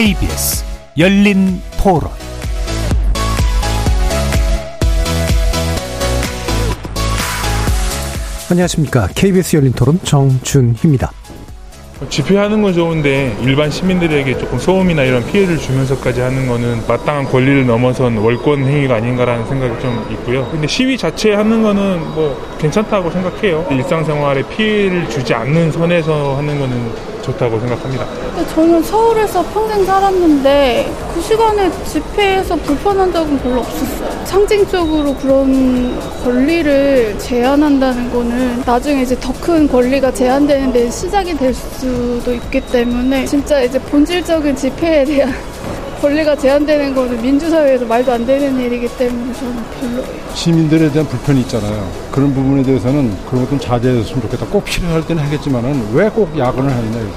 KBS 열린토론 안녕하십니까. KBS 열린토론 정준희입니다. 집회하는 건 좋은데 일반 시민들에게 조금 소음이나 이런 피해를 주면서까지 하는 거는 마땅한 권리를 넘어선 월권 행위가 아닌가라는 생각이 좀 있고요. 근데 시위 자체 하는 거는 뭐 괜찮다고 생각해요. 일상생활에 피해를 주지 않는 선에서 하는 거는 좋다고 생각합니다. 저는 서울에서 평생 살았는데 그 시간에 집회에서 불편한 적은 별로 없었어요. 상징적으로 그런 권리를 제한한다는 거는 나중에 이제 더 큰 권리가 제한되는 데 시작이 될 수도 있기 때문에 진짜 이제 본질적인 집회에 대한 권리가 제한되는 거는 민주사회에서 말도 안 되는 일이기 때문에 저는 별로예요. 시민들에 대한 불편이 있잖아요. 그런 부분에 대해서는 그런 것 좀 자제해줬으면 좋겠다. 꼭 필요할 때는 하겠지만은 왜 꼭 야근을 하느냐 여기.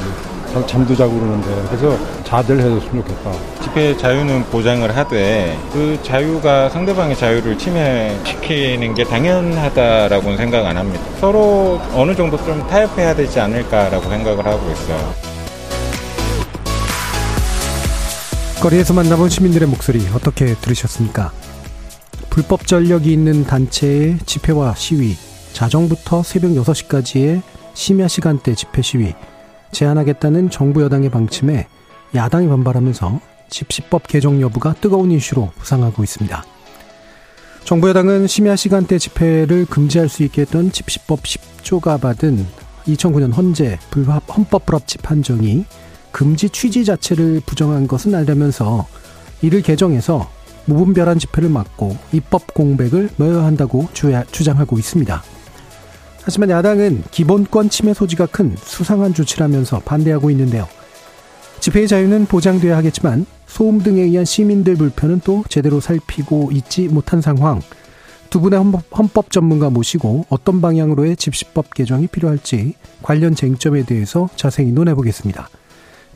잠도 자고 그러는데. 그래서 자제를 해줬으면 좋겠다. 집회의 자유는 보장을 하되 그 자유가 상대방의 자유를 침해시키는 게 당연하다라고는 생각 안 합니다. 서로 어느 정도 좀 타협해야 되지 않을까라고 생각을 하고 있어요. 거리에서 만나본 시민들의 목소리 어떻게 들으셨습니까? 불법 전력이 있는 단체의 집회와 시위, 자정부터 새벽 6시까지의 심야 시간대 집회 시위, 제한하겠다는 정부 여당의 방침에 야당이 반발하면서 집시법 개정 여부가 뜨거운 이슈로 부상하고 있습니다. 정부 여당은 심야 시간대 집회를 금지할 수 있게 했던 집시법 10조가 받은 2009년 헌법 불합치 판정이 금지 취지 자체를 부정한 것은 알려면서 이를 개정해서 무분별한 집회를 막고 입법 공백을 넣어야 한다고 주장하고 있습니다. 하지만 야당은 기본권 침해 소지가 큰 수상한 조치라면서 반대하고 있는데요. 집회의 자유는 보장돼야 하겠지만 소음 등에 의한 시민들 불편은 또 제대로 살피고 있지 못한 상황. 두 분의 헌법 전문가 모시고 어떤 방향으로의 집시법 개정이 필요할지 관련 쟁점에 대해서 자세히 논해보겠습니다.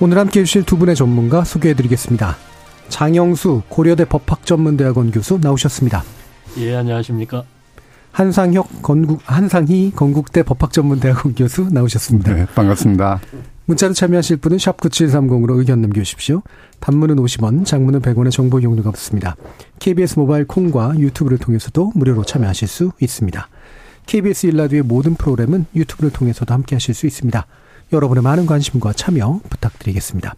오늘 함께해 주실 두 분의 전문가 소개해드리겠습니다. 장영수 고려대 법학전문대학원 교수 나오셨습니다. 예, 안녕하십니까. 한상희 건국대 법학전문대학원 교수 나오셨습니다. 네, 반갑습니다. 문자로 참여하실 분은 샵 9730으로 의견 남겨주십시오. 단문은 50원, 장문은 100원의 정보 이용료가 없습니다. KBS 모바일 콩과 유튜브를 통해서도 무료로 참여하실 수 있습니다. KBS 일라디오의 모든 프로그램은 유튜브를 통해서도 함께하실 수 있습니다. 여러분의 많은 관심과 참여 부탁드리겠습니다.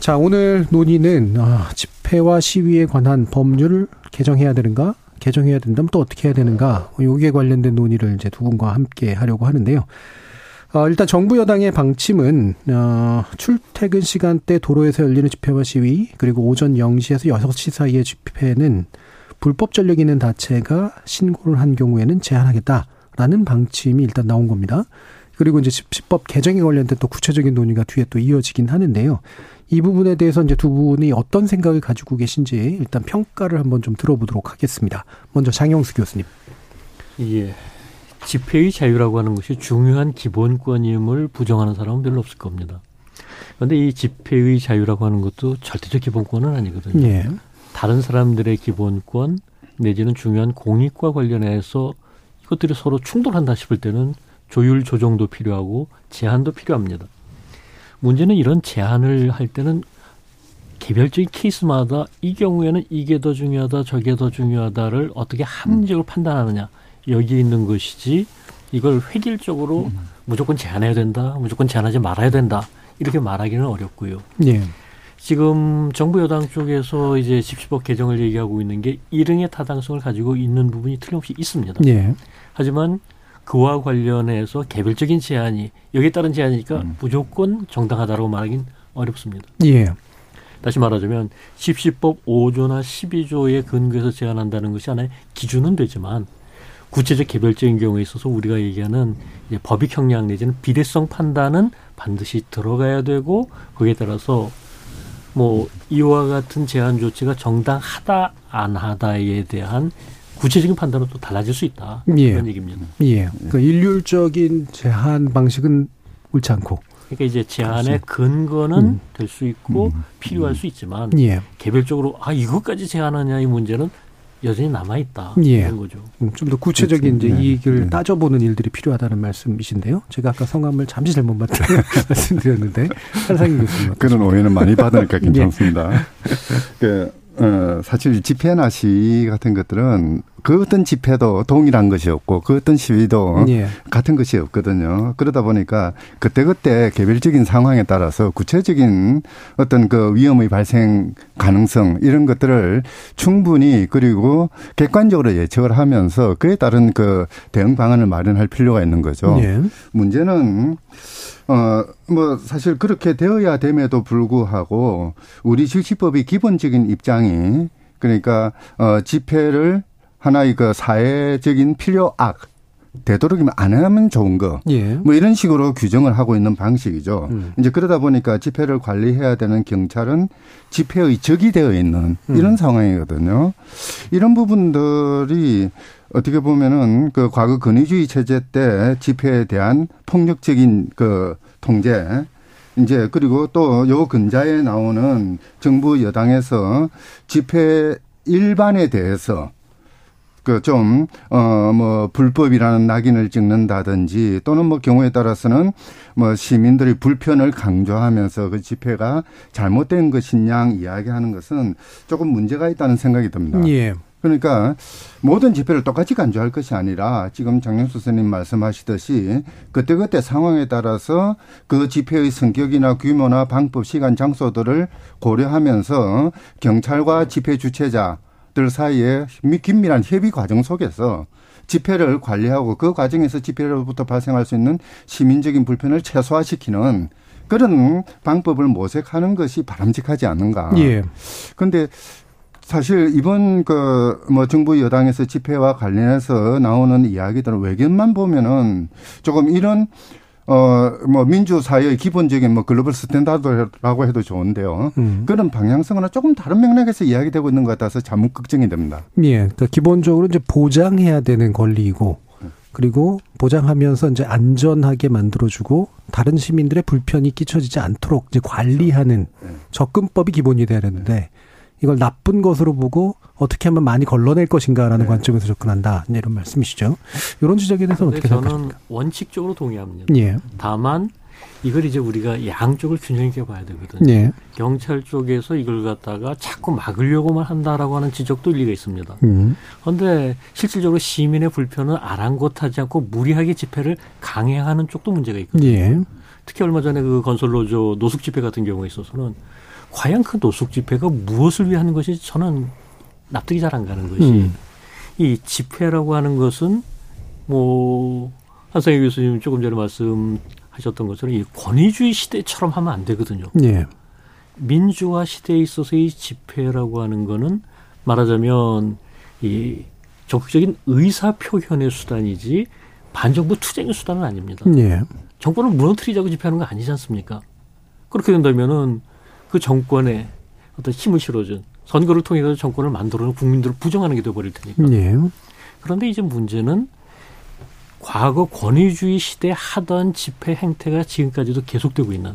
자, 오늘 논의는 집회와 시위에 관한 법률을 개정해야 되는가? 개정해야 된다면 또 어떻게 해야 되는가? 여기에 관련된 논의를 이제 두 분과 함께 하려고 하는데요. 일단 정부 여당의 방침은 출퇴근 시간대 도로에서 열리는 집회와 시위 그리고 오전 0시에서 6시 사이의 집회는 불법 전력이 있는 단체가 신고를 한 경우에는 제한하겠다라는 방침이 일단 나온 겁니다. 그리고 이제 집시법 개정에 관련된 또 구체적인 논의가 뒤에 또 이어지긴 하는데요. 이 부분에 대해서 이제 두 분이 어떤 생각을 가지고 계신지 일단 평가를 한번 좀 들어보도록 하겠습니다. 먼저 장영수 교수님. 예. 집회의 자유라고 하는 것이 중요한 기본권임을 부정하는 사람은 별로 없을 겁니다. 그런데 이 집회의 자유라고 하는 것도 절대적 기본권은 아니거든요. 예. 다른 사람들의 기본권 내지는 중요한 공익과 관련해서 이것들이 서로 충돌한다 싶을 때는 조율 조정도 필요하고 제한도 필요합니다. 문제는 이런 제한을 할 때는 개별적인 케이스마다 이 경우에는 이게 더 중요하다 저게 더 중요하다를 어떻게 합리적으로 판단하느냐 여기에 있는 것이지 이걸 획일적으로 무조건 제한해야 된다 무조건 제한하지 말아야 된다 이렇게 말하기는 어렵고요. 예. 지금 정부 여당 쪽에서 이제 집시법 개정을 얘기하고 있는 게 일응의 타당성을 가지고 있는 부분이 틀림없이 있습니다. 예. 하지만 그와 관련해서 개별적인 제한이 여기에 따른 제한이니까 무조건 정당하다라고 말하기는 어렵습니다. 예. 다시 말하자면 집시법 5조나 12조에 근거해서 제한한다는 것이 하나의 기준은 되지만 구체적 개별적인 경우에 있어서 우리가 얘기하는 법익 형량 내지는 비대성 판단은 반드시 들어가야 되고 거기에 따라서 뭐 이와 같은 제한 조치가 정당하다 안 하다에 대한 구체적인 판단은 또 달라질 수 있다. 예. 그런 얘기입니다. 예. 그러니까 일률적인 제한 방식은 옳지 않고. 그러니까 이제 제한의 근거는 될 수 있고 필요할 수 있지만 예. 개별적으로 아 이것까지 제한하냐 이 문제는 여전히 남아 있다. 예. 그런 거죠. 좀 더 구체적인 그렇죠. 이제 이익을 따져보는 일들이 필요하다는 말씀이신데요. 제가 아까 성함을 잠시 잘못 말씀드렸는데 한상희 교수님. 그런 오해는 많이 받으니까 괜찮습니다. 예. 사실 집회나 시위 같은 것들은 그 어떤 집회도 동일한 것이 없고 그 어떤 시위도 예. 같은 것이 없거든요. 그러다 보니까 그때그때 개별적인 상황에 따라서 구체적인 어떤 그 위험의 발생 가능성 이런 것들을 충분히 그리고 객관적으로 예측을 하면서 그에 따른 그 대응 방안을 마련할 필요가 있는 거죠. 예. 문제는 뭐 사실 그렇게 되어야 됨에도 불구하고 우리 실시법의 기본적인 입장이 그러니까 집회를 하나의 그 사회적인 필요악 되도록이면 안 하면 좋은 거. 예. 뭐 이런 식으로 규정을 하고 있는 방식이죠. 이제 그러다 보니까 집회를 관리해야 되는 경찰은 집회의 적이 되어 있는 이런 상황이거든요. 이런 부분들이 어떻게 보면은 그 과거 권위주의 체제 때 집회에 대한 폭력적인 그 통제 이제 그리고 또 요 근자에 나오는 정부 여당에서 집회 일반에 대해서 그 좀 뭐 불법이라는 낙인을 찍는다든지 또는 뭐 경우에 따라서는 뭐 시민들의 불편을 강조하면서 그 집회가 잘못된 것이냐 이야기하는 것은 조금 문제가 있다는 생각이 듭니다. 예. 그러니까 모든 집회를 똑같이 간주할 것이 아니라 지금 장영수 선생님 말씀하시듯이 그때그때 상황에 따라서 그 집회의 성격이나 규모나 방법, 시간, 장소들을 고려하면서 경찰과 집회 주최자들 사이에 긴밀한 협의 과정 속에서 집회를 관리하고 그 과정에서 집회로부터 발생할 수 있는 시민적인 불편을 최소화시키는 그런 방법을 모색하는 것이 바람직하지 않은가. 예. 그런데 사실 이번 그 뭐 정부 여당에서 집회와 관련해서 나오는 이야기들은 외견만 보면은 조금 이런 뭐 민주사회의 기본적인 뭐 글로벌 스탠다드라고 해도 좋은데요. 그런 방향성은 조금 다른 맥락에서 이야기되고 있는 것 같아서 자문 걱정이 됩니다. 예. 그러니까 기본적으로 이제 보장해야 되는 권리이고 그리고 보장하면서 이제 안전하게 만들어주고 다른 시민들의 불편이 끼쳐지지 않도록 이제 관리하는 접근법이 기본이 돼야 되는데. 이걸 나쁜 것으로 보고 어떻게 하면 많이 걸러낼 것인가라는 네. 관점에서 접근한다. 이런 말씀이시죠. 이런 지적에 대해서는 어떻게 생각하십니까? 저는 원칙적으로 동의합니다. 예. 다만 이걸 이제 우리가 양쪽을 균형 있게 봐야 되거든요. 예. 경찰 쪽에서 이걸 갖다가 자꾸 막으려고만 한다라고 하는 지적도 일리가 있습니다. 그런데 실질적으로 시민의 불편은 아랑곳하지 않고 무리하게 집회를 강행하는 쪽도 문제가 있거든요. 예. 특히 얼마 전에 그 건설노조 노숙 집회 같은 경우에 있어서는 과연 그 노숙 집회가 무엇을 위해 하는 것인지 저는 납득이 잘 안 가는 것이 이 집회라고 하는 것은 뭐 한상희 교수님 조금 전에 말씀하셨던 것처럼 이 권위주의 시대처럼 하면 안 되거든요. 예. 민주화 시대에 있어서의 집회라고 하는 거는 말하자면 이 적극적인 의사표현의 수단이지 반정부 투쟁의 수단은 아닙니다. 예. 정권을 무너뜨리자고 집회하는 거 아니지 않습니까? 그렇게 된다면은 그 정권에 어떤 힘을 실어준 선거를 통해서 정권을 만들어놓은 국민들을 부정하는 게 되어버릴 테니까. 예. 그런데 이제 문제는 과거 권위주의 시대 하던 집회 행태가 지금까지도 계속되고 있는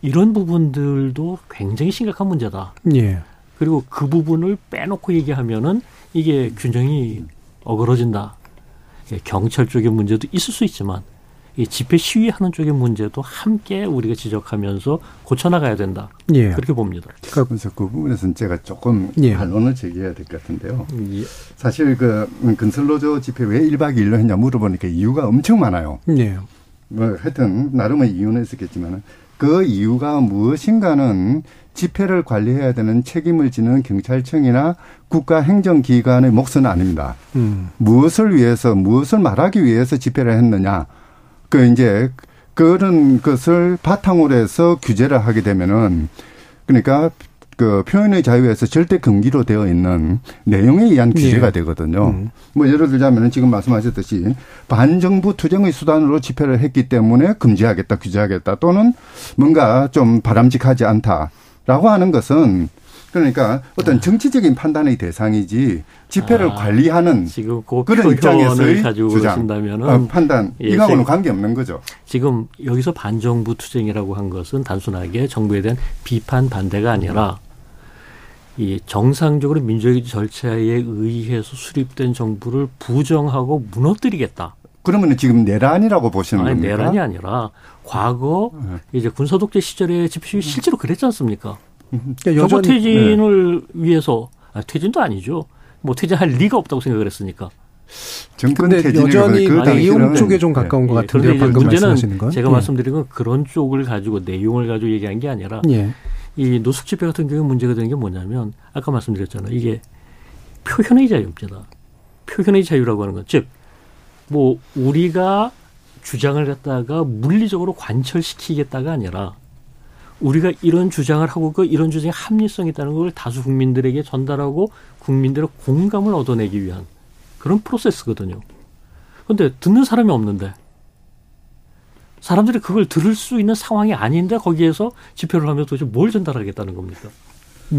이런 부분들도 굉장히 심각한 문제다. 예. 그리고 그 부분을 빼놓고 얘기하면은 이게 균형이 어그러진다. 경찰 쪽의 문제도 있을 수 있지만 이 집회 시위하는 쪽의 문제도 함께 우리가 지적하면서 고쳐나가야 된다. 예. 그렇게 봅니다. 그래서 그 부분에서는 제가 조금 반론을 제기해야 될 것 같은데요. 예. 사실 그 건설노조 집회 왜 1박 2일로 했냐 물어보니까 이유가 엄청 많아요. 예. 뭐 하여튼 나름의 이유는 있었겠지만 그 이유가 무엇인가는 집회를 관리해야 되는 책임을 지는 경찰청이나 국가행정기관의 몫은 아닙니다. 무엇을 위해서 무엇을 말하기 위해서 집회를 했느냐. 그 이제 그런 것을 바탕으로 해서 규제를 하게 되면은 그러니까 그 표현의 자유에서 절대 금기로 되어 있는 내용에 의한 규제가 되거든요. 뭐 예를 들자면 지금 말씀하셨듯이 반정부 투쟁의 수단으로 집회를 했기 때문에 금지하겠다, 규제하겠다 또는 뭔가 좀 바람직하지 않다라고 하는 것은 그러니까 어떤 정치적인 판단의 대상이지 집회를 관리하는 지금 그런 입장에서의 주장, 판단 이거하고는 관계없는 거죠. 지금 여기서 반정부 투쟁이라고 한 것은 단순하게 정부에 대한 비판 반대가 아니라 이 정상적으로 민주주의 절차에 의해서 수립된 정부를 부정하고 무너뜨리겠다. 그러면은 지금 내란이라고 보시는 겁니까? 아니, 내란이 아니라 과거 이제 군사독재 시절에 집시 실제로 그랬지 않습니까? 그러니까 정부 퇴진을 위해서 퇴진도 아니죠. 뭐 퇴진할 리가 없다고 생각을 했으니까. 그런데 여전히 그 내용 쪽에 좀 가까운 것 같은데요. 방금 말씀하시는 건. 제가 말씀드린 건 그런 쪽을 가지고 내용을 가지고 얘기한 게 아니라 이 노숙 집회 같은 경우에 문제가 되는 게 뭐냐면 아까 말씀드렸잖아요. 이게 표현의 자유입니다. 표현의 자유라고 하는 건 즉 뭐 우리가 주장을 갖다가 물리적으로 관철시키겠다가 아니라 우리가 이런 주장을 하고 그 이런 주장에 합리성이 있다는 걸 다수 국민들에게 전달하고 국민들의 공감을 얻어내기 위한 그런 프로세스거든요. 그런데 듣는 사람이 없는데 사람들이 그걸 들을 수 있는 상황이 아닌데 거기에서 집회를 하면 도대체 뭘 전달하겠다는 겁니까?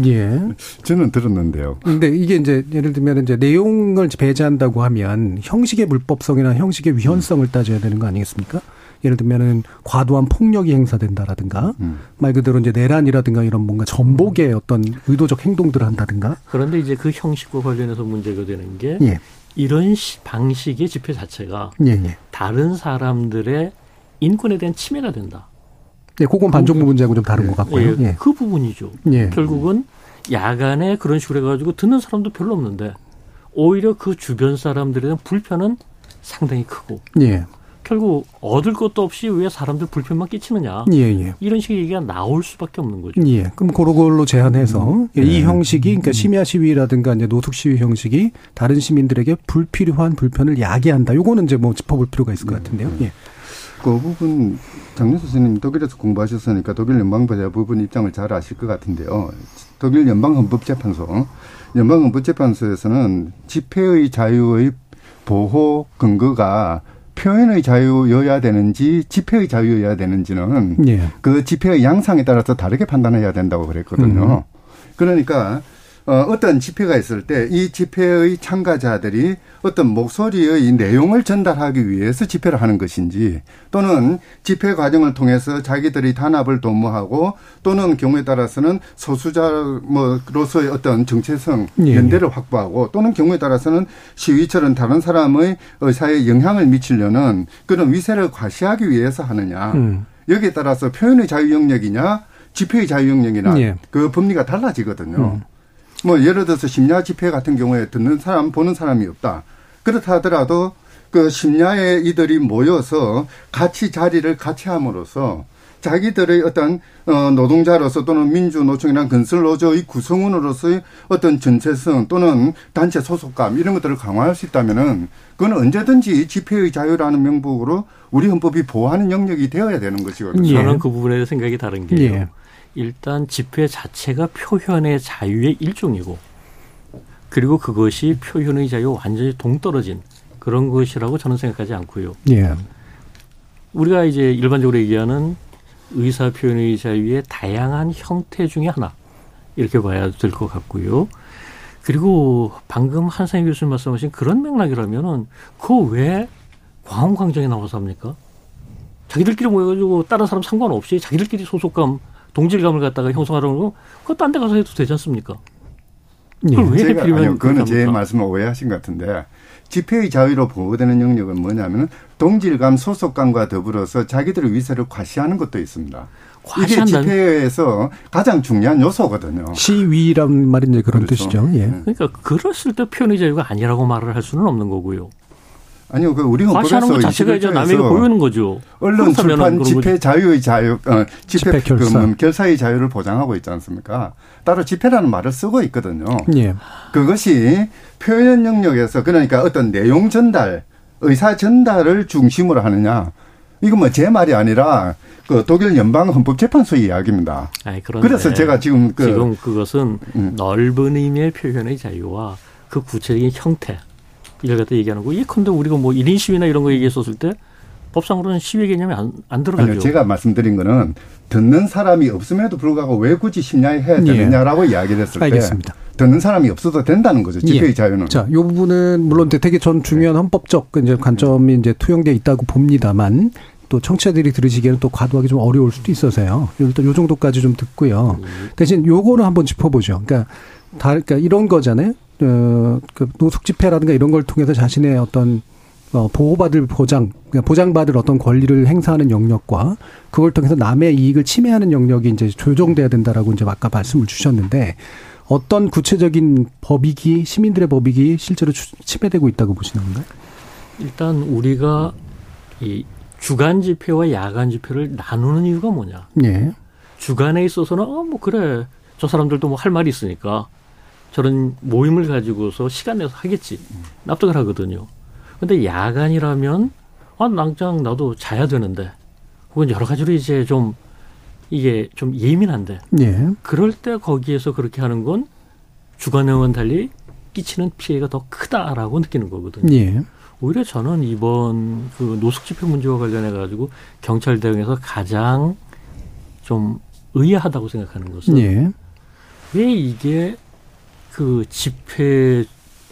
예. 저는 들었는데요. 근데 이게 이제 예를 들면 이제 내용을 배제한다고 하면 형식의 불법성이나 형식의 위헌성을 따져야 되는 거 아니겠습니까? 예를 들면은 과도한 폭력이 행사된다라든가 말 그대로 이제 내란이라든가 이런 뭔가 전복의 어떤 의도적 행동들을 한다든가. 그런데 이제 그 형식과 관련해서 문제가 되는 게 이런 방식의 집회 자체가 다른 사람들의 인권에 대한 침해가 된다. 네, 그건 반정부 문제하고 좀 다른 것 같고요. 그 부분이죠. 결국은 야간에 그런 식으로 해가지고 듣는 사람도 별로 없는데 오히려 그 주변 사람들에 대한 불편은 상당히 크고. 결국 얻을 것도 없이 왜 사람들 불편만 끼치느냐. 이런 식의 얘기가 나올 수밖에 없는 거죠. 그럼 그런 걸로 제한해서 이 형식이 그러니까 심야 시위라든가 이제 노숙 시위 형식이 다른 시민들에게 불필요한 불편을 야기한다. 요거는 이제 뭐 짚어볼 필요가 있을 것 같은데요. 그 부분 장영수 선생님 독일에서 공부하셨으니까 독일 연방법원 입장을 잘 아실 것 같은데요. 독일 연방헌법재판소. 연방헌법재판소에서는 집회의 자유의 보호 근거가 표현의 자유여야 되는지 집회의 자유여야 되는지는 그 집회의 양상에 따라서 다르게 판단해야 된다고 그랬거든요. 그러니까 어떤 집회가 있을 때 이 집회의 참가자들이 어떤 목소리의 내용을 전달하기 위해서 집회를 하는 것인지 또는 집회 과정을 통해서 자기들이 단합을 도모하고 또는 경우에 따라서는 소수자로서의 어떤 정체성 연대를 확보하고 또는 경우에 따라서는 시위처럼 다른 사람의 의사에 영향을 미치려는 그런 위세를 과시하기 위해서 하느냐. 여기에 따라서 표현의 자유 영역이냐 집회의 자유 영역이나 그 범위가 달라지거든요. 뭐 예를 들어서 심야 집회 같은 경우에 듣는 사람 보는 사람이 없다. 그렇다 하더라도 그 심야에 이들이 모여서 같이 자리를 같이 함으로써 자기들의 어떤 노동자로서 또는 민주노총이나 건설노조의 구성원으로서의 어떤 전체성 또는 단체 소속감 이런 것들을 강화할 수 있다면은 그건 언제든지 집회의 자유라는 명목으로 우리 헌법이 보호하는 영역이 되어야 되는 것이거든요. 저는 그 부분에 생각이 다른 게요. 일단 집회 자체가 표현의 자유의 일종이고 그리고 그것이 표현의 자유와 완전히 동떨어진 그런 것이라고 저는 생각하지 않고요. 우리가 이제 일반적으로 얘기하는 의사 표현의 자유의 다양한 형태 중에 하나 이렇게 봐야 될 것 같고요. 그리고 방금 한상희 교수님 말씀하신 그런 맥락이라면은 그거 왜 광화문광장에 나와서 합니까? 자기들끼리 모여가지고 다른 사람 상관없이 자기들끼리 소속감 동질감을 갖다가 형성하려는 거 그거 딴 데 가서 해도 되지 않습니까? 그걸 왜 제가, 아니요, 그거는 제 말씀을 오해하신 것 같은데 집회의 자유로 보호되는 영역은 뭐냐면 동질감, 소속감과 더불어서 자기들의 위세를 과시하는 것도 있습니다. 이게 집회에서 가장 중요한 요소거든요. 시위란 말이 이제 그런 뜻이죠. 그러니까 그랬을 때 표현의 자유가 아니라고 말을 할 수는 없는 거고요. 아니요, 그 우리 헌법에서 것 자체가 이제 남에게 보이는 거죠. 언론, 출판, 집회 자유의 자유, 집회 결사의 자유를 보장하고 있지 않습니까? 따로 집회라는 말을 쓰고 있거든요. 그것이 표현 영역에서 그러니까 어떤 내용 전달, 의사 전달을 중심으로 하느냐. 이건 뭐 제 말이 아니라 그 독일 연방헌법재판소 이야기입니다. 아니, 그래서 제가 지금 지금 그것은 넓은 의미의 표현의 자유와 그 구체적인 형태 이걸 갖다 얘기하는 거. 예컨대 우리가 뭐 1인 시위나 이런 거 얘기했었을 때 법상으로는 시위 개념이 안 들어가죠. 아니요, 제가 말씀드린 거는 듣는 사람이 없음에도 불구하고 왜 굳이 심야에 해야 되느냐라고 이야기를 했을 때 알겠습니다. 듣는 사람이 없어도 된다는 거죠. 집회의 자유는. 자, 이 부분은 물론 되게 전 중요한 헌법적 이제 관점이 이제 투영돼 있다고 봅니다만 또 청취자들이 들으시기에는 또 과도하게 좀 어려울 수도 있어서요. 일단 요 정도까지 좀 듣고요. 대신 요거는 한번 짚어보죠. 그러니까 이런 거잖아요. 그 노숙 집회라든가 이런 걸 통해서 자신의 어떤 보호받을 보장받을 어떤 권리를 행사하는 영역과 그걸 통해서 남의 이익을 침해하는 영역이 이제 조정돼야 된다라고 이제 아까 말씀을 주셨는데 어떤 구체적인 법익이 시민들의 법익이 실제로 침해되고 있다고 보시는 건가요? 일단 우리가 이 주간 집회와 야간 집회를 나누는 이유가 뭐냐? 예. 주간에 있어서는 뭐 그래 저 사람들도 뭐 할 말이 있으니까 저런 모임을 가지고서 시간 내서 하겠지 납득을 하거든요. 근데 야간이라면 당장 나도 자야 되는데 혹은 여러 가지로 이제 좀 이게 좀 예민한데 예. 그럴 때 거기에서 그렇게 하는 건 주간에와는 달리 끼치는 피해가 더 크다라고 느끼는 거거든요. 예. 오히려 저는 이번 그 노숙 집회 문제와 관련해 가지고 경찰 대응에서 가장 좀 의아하다고 생각하는 것은 예. 왜 이게 그 집회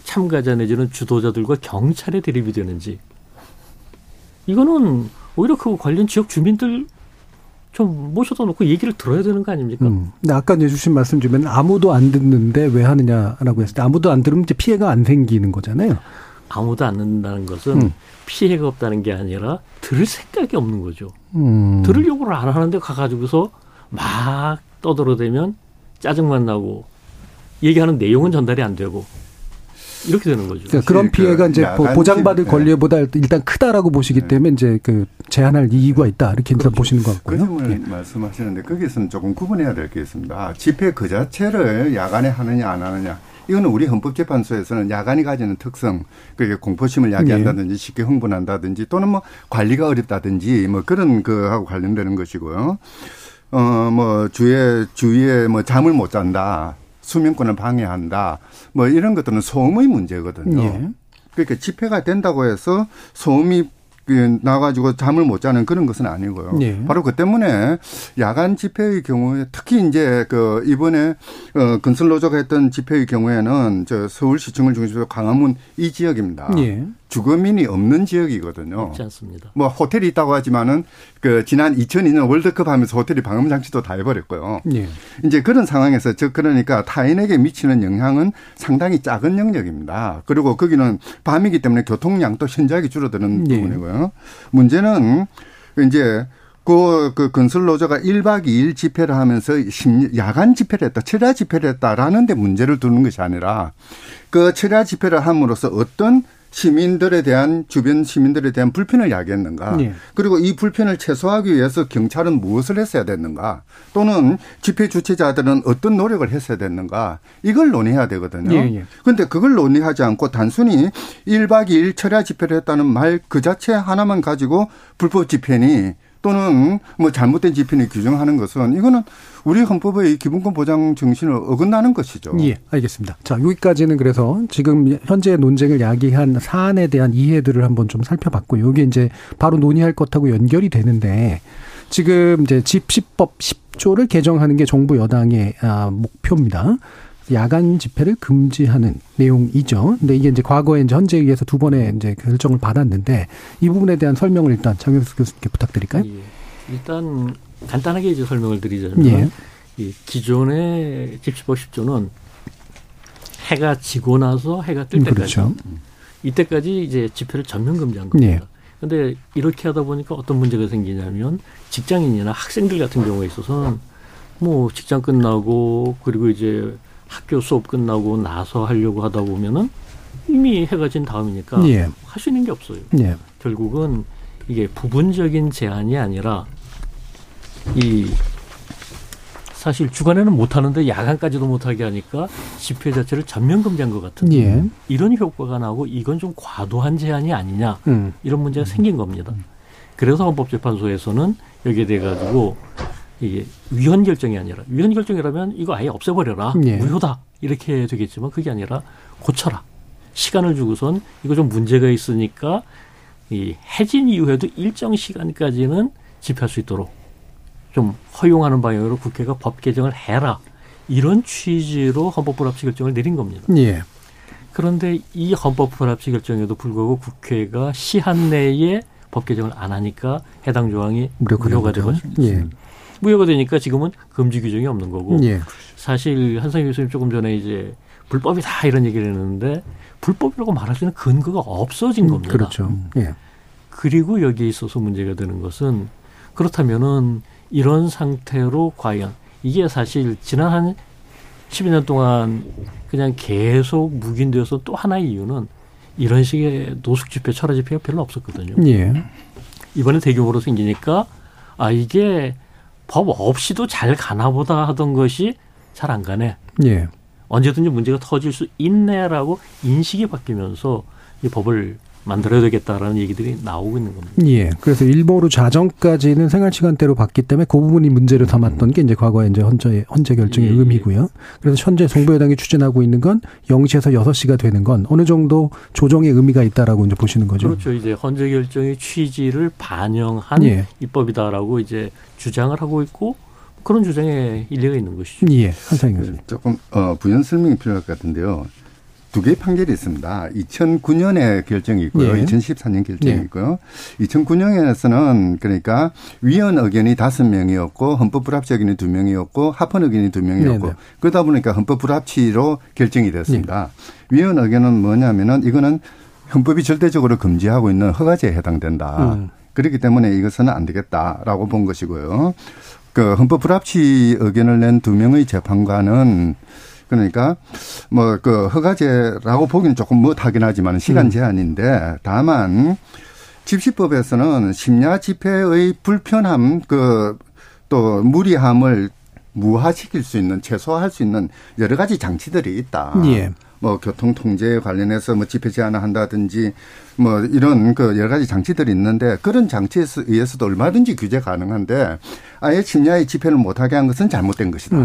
참가자 내지는 주도자들과 경찰에 대립이 되는지 이거는 오히려 그 관련 지역 주민들 좀 모셔다 놓고 얘기를 들어야 되는 거 아닙니까? 근데 아까 내주신 말씀 주면 아무도 안 듣는데 왜 하느냐라고 했을 때 아무도 안 들으면 이제 피해가 안 생기는 거잖아요. 아무도 안 듣는다는 것은 피해가 없다는 게 아니라 들을 생각이 없는 거죠. 들을 요구를 안 하는데 가가지고서 막 떠들어대면 짜증만 나고 얘기하는 내용은 전달이 안 되고 이렇게 되는 거죠. 그러니까 그런 피해가 그 이제 보장받을 권리보다 일단 크다라고 보시기 때문에 이제 그 제한할 이유가 있다 이렇게 일단 보시는 것 같고요. 그 점을 말씀하시는데 거기서는 조금 구분해야 될 게 있습니다. 집회 그 자체를 야간에 하느냐 안 하느냐. 이거는 우리 헌법재판소에서는 야간이 가지는 특성, 그 공포심을 야기한다든지 쉽게 흥분한다든지 또는 뭐 관리가 어렵다든지 뭐 그런 거하고 관련되는 것이고요. 뭐 주위에 뭐 잠을 못 잔다. 수면권을 방해한다. 뭐 이런 것들은 소음의 문제거든요. 예. 그러니까 집회가 된다고 해서 소음이 나가지고 잠을 못 자는 그런 것은 아니고요. 예. 바로 그 때문에 야간 집회의 경우에 특히 이제 그 이번에 건설노조가 했던 집회의 경우에는 저 서울시청을 중심으로 광화문 이 지역입니다. 예. 주거민이 없는 지역이거든요. 없지 않습니다. 뭐 호텔이 있다고 하지만은 그 지난 2002년 월드컵 하면서 호텔이 방음 장치도 다 해버렸고요. 예. 이제 그런 상황에서 그러니까 타인에게 미치는 영향은 상당히 작은 영역입니다. 그리고 거기는 밤이기 때문에 교통량도 현저하게 줄어드는 부분이고요. 문제는 이제 그 건설노조가 1박 2일 집회를 하면서 야간 집회를 했다, 철야 집회를 했다라는 데 문제를 두는 것이 아니라 그 철야 집회를 함으로써 어떤 시민들에 대한 주변 시민들에 대한 불편을 야기했는가 예. 그리고 이 불편을 최소화하기 위해서 경찰은 무엇을 했어야 됐는가 또는 집회 주최자들은 어떤 노력을 했어야 됐는가 이걸 논의해야 되거든요. 그런데 그걸 논의하지 않고 단순히 1박 2일 철야 집회를 했다는 말 그 자체 하나만 가지고 불법 집회니 또는 뭐 잘못된 집회를 규정하는 것은 이거는 우리 헌법의 기본권 보장 정신을 어긋나는 것이죠. 예, 알겠습니다. 자, 여기까지는 그래서 지금 현재 논쟁을 야기한 사안에 대한 이해들을 한번 좀 살펴봤고, 이게 이제 바로 논의할 것하고 연결이 되는데 지금 이제 집시법 10조를 개정하는 게 정부 여당의 목표입니다. 야간 집회를 금지하는 내용이죠. 근데 이게 이제 과거에 이제 현재에 의해서 두 번의 이제 결정을 받았는데 이 부분에 대한 설명을 일단 장영수 교수님께 부탁드릴까요? 예. 일단 간단하게 이제 설명을 드리자면 예. 이 기존의 집시법 10조는 해가 지고 나서 해가 뜰 때까지 그렇죠. 이때까지 이제 집회를 전면 금지한 겁니다. 그런데 예. 이렇게 하다 보니까 어떤 문제가 생기냐면 직장인이나 학생들 같은 경우에 있어서는 뭐 직장 끝나고 그리고 이제 학교 수업 끝나고 나서 하려고 하다 보면은 이미 해가 진 다음이니까 예. 하시는 게 없어요. 예. 결국은 이게 부분적인 제한이 아니라 이 사실 주간에는 못 하는데 야간까지도 못 하게 하니까 집회 자체를 전면 금지한 것 같은 예. 이런 효과가 나고 이건 좀 과도한 제한이 아니냐 이런 문제가 생긴 겁니다. 그래서 헌법재판소에서는 여기에 대해 가지고 이게 위헌 결정이 아니라, 위헌 결정이라면 이거 아예 없애버려라, 예, 무효다 이렇게 되겠지만, 그게 아니라 고쳐라, 시간을 주고선 이거 좀 문제가 있으니까 이 해진 이후에도 일정 시간까지는 집회할 수 있도록 좀 허용하는 방향으로 국회가 법 개정을 해라, 이런 취지로 헌법 불합치 결정을 내린 겁니다. 예. 그런데 이 헌법 불합치 결정에도 불구하고 국회가 시한 내에 법 개정을 안 하니까 해당 조항이 무효가 되거든요. 예. 무효가 되니까 지금은 금지 규정이 없는 거고. 예. 사실 한상희 교수님 조금 전에 이제 불법이다 이런 얘기를 했는데, 불법이라고 말할 수 있는 근거가 없어진 겁니다. 그렇죠. 예. 그리고 여기에 있어서 문제가 되는 것은, 그렇다면은 이런 상태로 과연 이게 사실 지난 한 12년 동안 그냥 계속 묵인되어서 또 하나의 이유는 이런 식의 노숙 집회, 철화 집회가 별로 없었거든요. 예. 이번에 대규모로 생기니까 아, 이게 법 없이도 잘 가나 보다 하던 것이 잘 안 가네, 예, 언제든지 문제가 터질 수 있네라고 인식이 바뀌면서 이 법을 만들어야 되겠다라는 얘기들이 나오고 있는 겁니다. 예. 그래서 일보로 자정까지는 생활시간대로 봤기 때문에 그 부분이 문제를 삼았던 게 이제 과거에 이제 헌재 결정의, 예, 의미고요. 그래서 현재 정부여당이 추진하고 있는 건 0시에서 6시가 되는 건 어느 정도 조정의 의미가 있다라고 이제 보시는 거죠. 그렇죠. 이제 헌재 결정의 취지를 반영한, 예, 입법이다라고 이제 주장을 하고 있고, 그런 주장에 일리가 있는 것이죠. 예. 한상희 교수님. 조금 부연 설명이 필요할 것 같은데요. 두 개의 판결이 있습니다. 2009년에 결정이 있고요. 예. 2014년 결정이, 예, 있고요. 2009년에서는 그러니까 위헌 의견이 5명이었고 헌법 불합치 의견이 2명이었고 합헌 의견이 2명이었고, 네, 네, 그러다 보니까 헌법 불합치로 결정이 됐습니다. 예. 위헌 의견은 뭐냐면은 이거는 헌법이 절대적으로 금지하고 있는 허가제에 해당된다. 그렇기 때문에 이것은 안 되겠다라고 본 것이고요. 그 헌법 불합치 의견을 낸 2명의 재판관은 그러니까 뭐 그 허가제라고 보기는 조금 못하긴 하지만 시간 제한인데, 다만 집시법에서는 심야 집회의 불편함, 그 또 무리함을 무화시킬 수 있는, 최소화할 수 있는 여러 가지 장치들이 있다. 예. 뭐 교통 통제에 관련해서 뭐 집회 제한을 한다든지 뭐 이런 그 여러 가지 장치들이 있는데, 그런 장치에 의해서도 얼마든지 규제 가능한데 아예 심야에 집회를 못하게 한 것은 잘못된 것이다.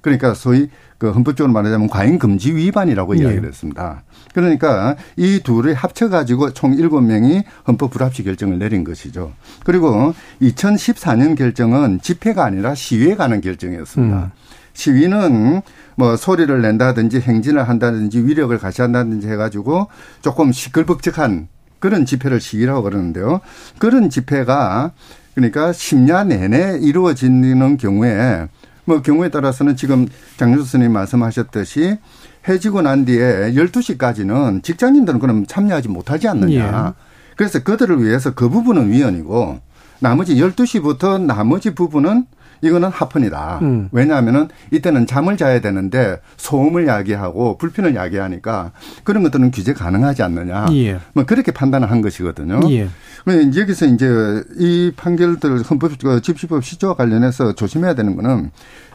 그러니까 소위 그 헌법적으로 말하자면 과잉 금지 위반이라고, 네, 이야기를 했습니다. 그러니까 이 둘을 합쳐가지고 총 7명이 헌법 불합치 결정을 내린 것이죠. 그리고 2014년 결정은 집회가 아니라 시위에 관한 결정이었습니다. 시위는 뭐 소리를 낸다든지 행진을 한다든지 위력을 가시한다든지 해가지고 조금 시끌벅적한 그런 집회를 시위라고 그러는데요. 그런 집회가 그러니까 심야 내내 이루어지는 경우에 뭐 경우에 따라서는 지금 장영수 선생님 말씀하셨듯이 해지고 난 뒤에 12시까지는 직장인들은 그럼 참여하지 못하지 않느냐. 예. 그래서 그들을 위해서 그 부분은 위헌이고, 나머지 12시부터 나머지 부분은 이거는 합헌이다. 왜냐하면은 이때는 잠을 자야 되는데 소음을 야기하고 불편을 야기하니까 그런 것들은 규제 가능하지 않느냐. 예. 뭐 그렇게 판단을 한 것이거든요. 예. 그런데 여기서 이제 이 판결들, 헌법 집시법 시조와 관련해서 조심해야 되는 거는,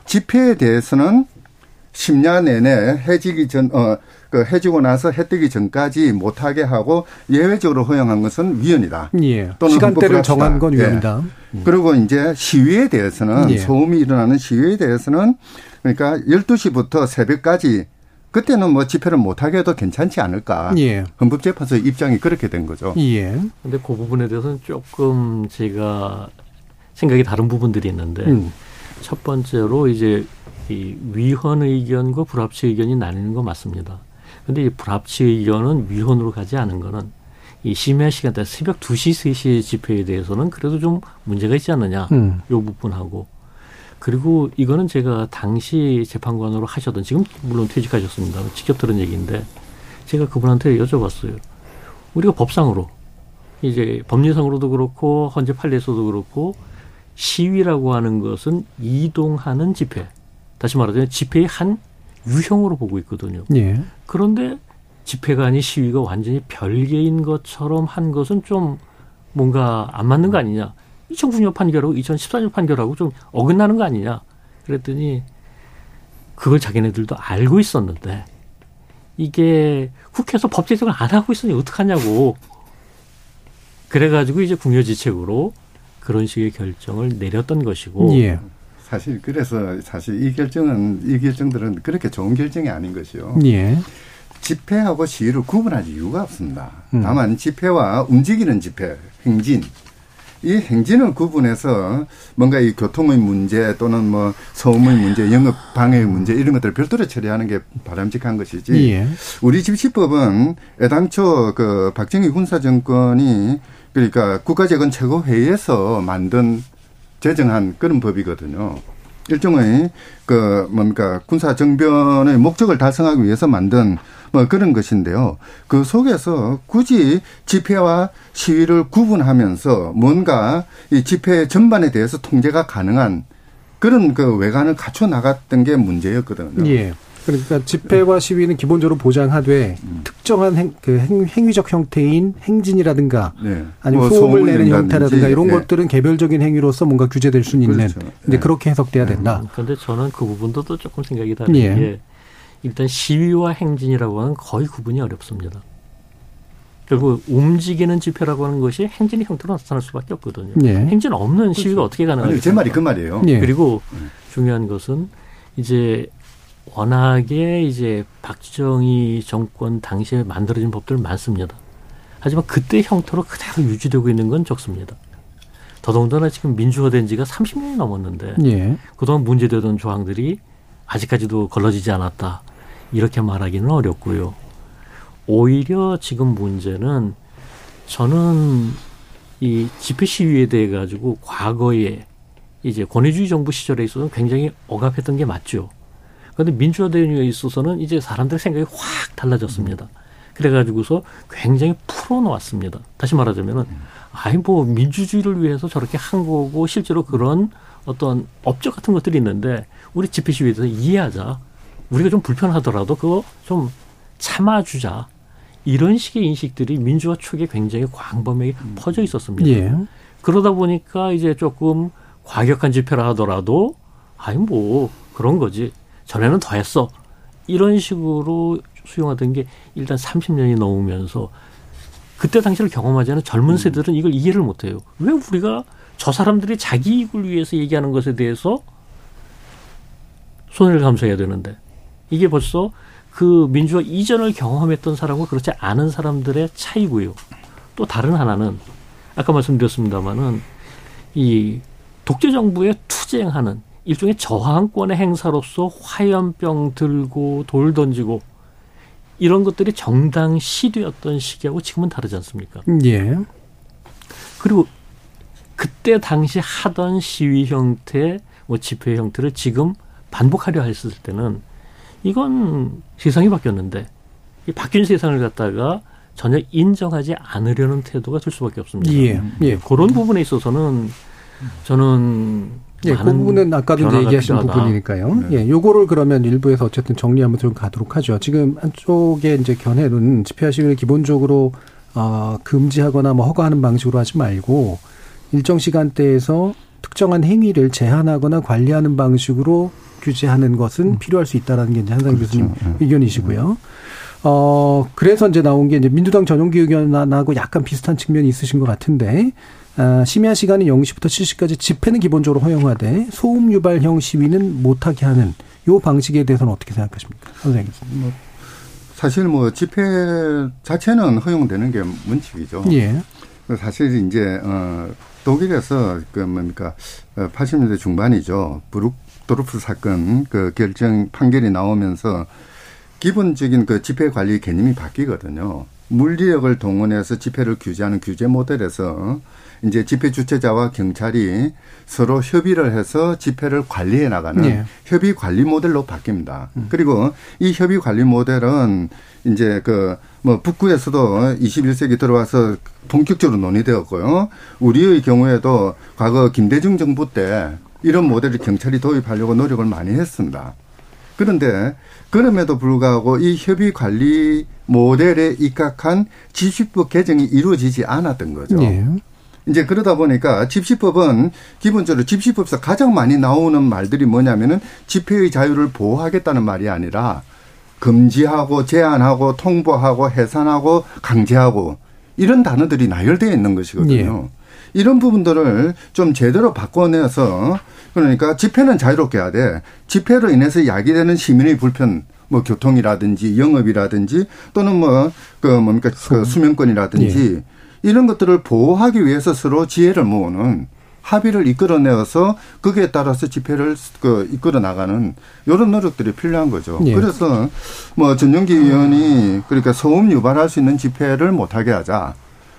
집회에 대해서는 심야 내내 해지기 전, 그 해지고 나서 해 뜨기 전까지 못하게 하고 예외적으로 허용한 것은 위헌이다. 예. 또는 시간대를 정한 건 위헌이다. 예. 그리고 이제 시위에 대해서는, 예, 소음이 일어나는 시위에 대해서는 그러니까 12시부터 새벽까지, 그때는 뭐 집회를 못하게 해도 괜찮지 않을까. 예. 헌법재판소의 입장이 그렇게 된 거죠. 예. 근데 그 부분에 대해서는 조금 제가 생각이 다른 부분들이 있는데, 첫 번째로 이제 이 위헌 의견과 불합치 의견이 나뉘는 거 맞습니다. 근데 이 불합치 의견은 위헌으로 가지 않은 거는 이 심야 시간대 새벽 2시, 3시의 집회에 대해서는 그래도 좀 문제가 있지 않느냐, 요 부분하고. 그리고 이거는 제가 당시 재판관으로 하셨던, 지금 물론 퇴직하셨습니다, 직접 들은 얘기인데, 제가 그분한테 여쭤봤어요. 우리가 법상으로 이제 법률상으로도 그렇고 헌재 판례에서도 그렇고 시위라고 하는 것은 이동하는 집회, 다시 말하자면 집회의 한 유형으로 보고 있거든요. 예. 그런데 집회가 아닌 시위가 완전히 별개인 것처럼 한 것은 좀 뭔가 안 맞는 거 아니냐, 2009년 판결하고 2014년 판결하고 좀 어긋나는 거 아니냐. 그랬더니 그걸 자기네들도 알고 있었는데 이게 국회에서 법 제정을 안 하고 있으니 어떡하냐고. 그래가지고 이제 궁여지책으로 그런 식의 결정을 내렸던 것이고. 예. 사실 그래서 사실 이 결정들은 그렇게 좋은 결정이 아닌 것이요. 예. 집회하고 시위를 구분할 이유가 없습니다. 다만 집회와 움직이는 집회, 행진. 이 행진을 구분해서 뭔가 이 교통의 문제 또는 뭐 소음의 문제, 영업 방해의 문제 이런 것들을 별도로 처리하는 게 바람직한 것이지. 예. 우리 집시법은 애당초 그 박정희 군사정권이 그러니까 국가재건 최고회의에서 만든 제정한 그런 법이거든요. 일종의 그 뭔가 군사정변의 목적을 달성하기 위해서 만든 뭐 그런 것인데요. 그 속에서 굳이 집회와 시위를 구분하면서 뭔가 이 집회 전반에 대해서 통제가 가능한 그런 그 외관을 갖춰 나갔던 게 문제였거든요. 예. 그러니까 집회와 시위는 기본적으로 보장하되 특정한 행위적 형태인 행진이라든가 네. 아니면 뭐 소음을 내는 형태라든가 이런 네. 것들은 개별적인 행위로서 뭔가 규제될 수는 그렇죠. 있는 이제 네. 그렇게 해석돼야 네. 된다. 그런데 저는 그 부분도 또 조금 생각이 다른 예. 게 일단 시위와 행진이라고 하는 거의 구분이 어렵습니다. 결국 움직이는 집회라고 하는 것이 행진의 형태로 나타날 수밖에 없거든요. 예. 행진 없는 그렇죠. 시위가 어떻게 가능하겠습니까? 제 말이 그 말이에요. 예. 그리고 중요한 것은 이제 워낙에 이제 박정희 정권 당시에 만들어진 법들 많습니다. 하지만 그때 형태로 그대로 유지되고 있는 건 적습니다. 더더군다나 지금 민주화된 지가 30년이 넘었는데 예. 그동안 문제되던 조항들이 아직까지도 걸러지지 않았다. 이렇게 말하기는 어렵고요. 오히려 지금 문제는 저는 이 집회 시위에 대해 가지고 과거에 이제 권위주의 정부 시절에 있어서는 굉장히 억압했던 게 맞죠. 그런데 민주화된 이유에 있어서는 이제 사람들의 생각이 확 달라졌습니다. 그래가지고서 굉장히 풀어놓았습니다. 다시 말하자면은, 아이, 뭐, 민주주의를 위해서 저렇게 한 거고, 실제로 그런 어떤 업적 같은 것들이 있는데, 우리 집회 시위에 대해서 이해하자. 우리가 좀 불편하더라도 그거 좀 참아주자. 이런 식의 인식들이 민주화 초기에 굉장히 광범위하게 퍼져 있었습니다. 예. 그러다 보니까 이제 조금 과격한 집회라 하더라도, 아이, 뭐, 그런 거지. 전에는 더 했어. 이런 식으로 수용하던 게 일단 30년이 넘으면서 그때 당시를 경험하지 않은 젊은 세대들은 이걸 이해를 못해요. 왜 우리가 저 사람들이 자기 이익을 위해서 얘기하는 것에 대해서 손해를 감수해야 되는데 이게 벌써 그 민주화 이전을 경험했던 사람과 그렇지 않은 사람들의 차이고요. 또 다른 하나는 아까 말씀드렸습니다마는 이 독재 정부에 투쟁하는 일종의 저항권의 행사로서 화염병 들고 돌 던지고 이런 것들이 정당 시도였던 시기하고 지금은 다르지 않습니까? 예. 그리고 그때 당시 하던 시위 형태, 뭐 집회 형태를 지금 반복하려 했을 때는 이건 세상이 바뀌었는데 이 바뀐 세상을 갖다가 전혀 인정하지 않으려는 태도가 들 수밖에 없습니다. 예. 예. 그런 부분에 있어서는 저는 예, 그 부분은 아까도 이제 얘기하신 필요하다. 부분이니까요. 네. 예, 요거를 그러면 일부에서 어쨌든 정리 한번 좀 가도록 하죠. 지금 한쪽에 이제 견해는 집회와 시위를 기본적으로 금지하거나 뭐 허가하는 방식으로 하지 말고 일정 시간대에서 특정한 행위를 제한하거나 관리하는 방식으로 규제하는 것은 필요할 수 있다라는 게 이제 한상희 교수님 그렇죠. 의견이시고요. 그래서 이제 나온 게 이제 민주당 전용기 의견하고 약간 비슷한 측면이 있으신 것 같은데. 심야 시간은 0시부터 7시까지 집회는 기본적으로 허용하되 소음 유발형 시위는 못하게 하는 이 방식에 대해서는 어떻게 생각하십니까? 선생님. 사실 뭐 집회 자체는 허용되는 게 문칙이죠. 예. 사실 이제 독일에서 그 뭡니까 80년대 중반이죠. 브로크도르프 사건 그 결정 판결이 나오면서 기본적인 그 집회 관리 개념이 바뀌거든요. 물리력을 동원해서 집회를 규제하는 규제 모델에서 이제 집회 주최자와 경찰이 서로 협의를 해서 집회를 관리해 나가는 예. 협의 관리 모델로 바뀝니다. 그리고 이 협의 관리 모델은 이제 그 뭐 북구에서도 21세기 들어와서 본격적으로 논의되었고요. 우리의 경우에도 과거 김대중 정부 때 이런 모델을 경찰이 도입하려고 노력을 많이 했습니다. 그런데 그럼에도 불구하고 이 협의 관리 모델에 입각한 집시법 개정이 이루어지지 않았던 거죠. 예. 이제 그러다 보니까 집시법은 기본적으로 집시법에서 가장 많이 나오는 말들이 뭐냐면은 집회의 자유를 보호하겠다는 말이 아니라 금지하고 제한하고 통보하고 해산하고 강제하고 이런 단어들이 나열되어 있는 것이거든요. 예. 이런 부분들을 좀 제대로 바꿔내서, 그러니까 집회는 자유롭게 해야 돼. 집회로 인해서 야기되는 시민의 불편, 뭐 교통이라든지 영업이라든지 또는 뭐 그 뭡니까 그 수면권이라든지 예. 이런 것들을 보호하기 위해서 서로 지혜를 모으는 합의를 이끌어내어서 거기에 따라서 집회를 그 이끌어 나가는 이런 노력들이 필요한 거죠. 예. 그래서 뭐 전용기 의원이 그러니까 소음 유발할 수 있는 집회를 못하게 하자.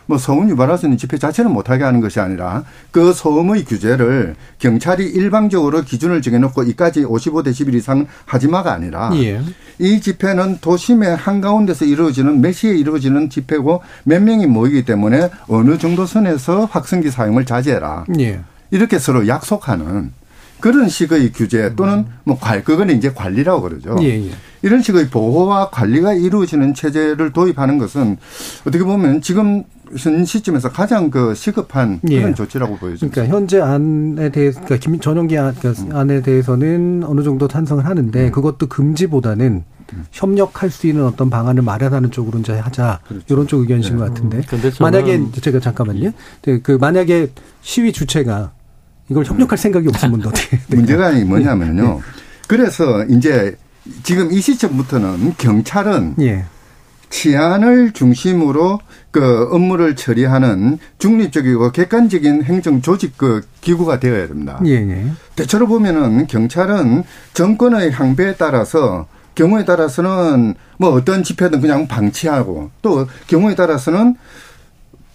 뭐 소음 유발할 수 있는 집회 자체는 못하게 하는 것이 아니라 그 소음의 규제를 경찰이 일방적으로 기준을 정해놓고 이까지 55dB 이상 하지마가 아니라 예. 이 집회는 도심의 한가운데서 이루어지는 몇 시에 이루어지는 집회고 몇 명이 모이기 때문에 어느 정도 선에서 확성기 사용을 자제해라. 예. 이렇게 서로 약속하는 그런 식의 규제 또는 뭐 그건 이제 관리라고 그러죠. 예, 예. 이런 식의 보호와 관리가 이루어지는 체제를 도입하는 것은 어떻게 보면 지금 현 시점에서 가장 그 시급한 그런 예. 조치라고 보여집니다. 그러니까 현재 안에 대해서, 그러니까 전용기 안에 대해서는 어느 정도 찬성을 하는데 그것도 금지보다는 협력할 수 있는 어떤 방안을 마련하는 쪽으로 이제 하자. 그렇죠. 이런 쪽 의견이신 것 같은데. 만약에 제가 잠깐만요. 그 만약에 시위 주체가 이걸 협력할 생각이 없으면 어떻게 문제가 뭐냐면요. 네. 그래서 이제 지금 이 시점부터는 경찰은 예. 치안을 중심으로 그 업무를 처리하는 중립적이고 객관적인 행정 조직 그 기구가 되어야 됩니다. 예. 대체로 보면은 경찰은 정권의 향배에 따라서 경우에 따라서는 뭐 어떤 집회든 그냥 방치하고 또 경우에 따라서는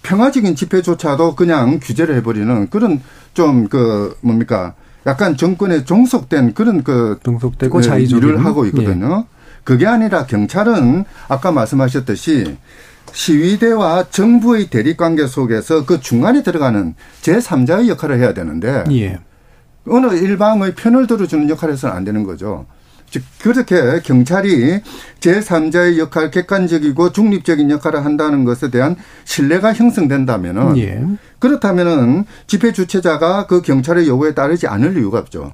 평화적인 집회조차도 그냥 규제를 해버리는 그런 좀 그 뭡니까 약간 정권에 종속된 그런 그 종속되고 자의적인 일을 하고 있거든요. 예. 그게 아니라 경찰은 아까 말씀하셨듯이 시위대와 정부의 대립관계 속에서 그 중간에 들어가는 제3자의 역할을 해야 되는데 예. 어느 일방의 편을 들어주는 역할에서는 안 되는 거죠. 즉 그렇게 경찰이 제3자의 역할, 객관적이고 중립적인 역할을 한다는 것에 대한 신뢰가 형성된다면은 예. 그렇다면은 집회 주최자가 그 경찰의 요구에 따르지 않을 이유가 없죠.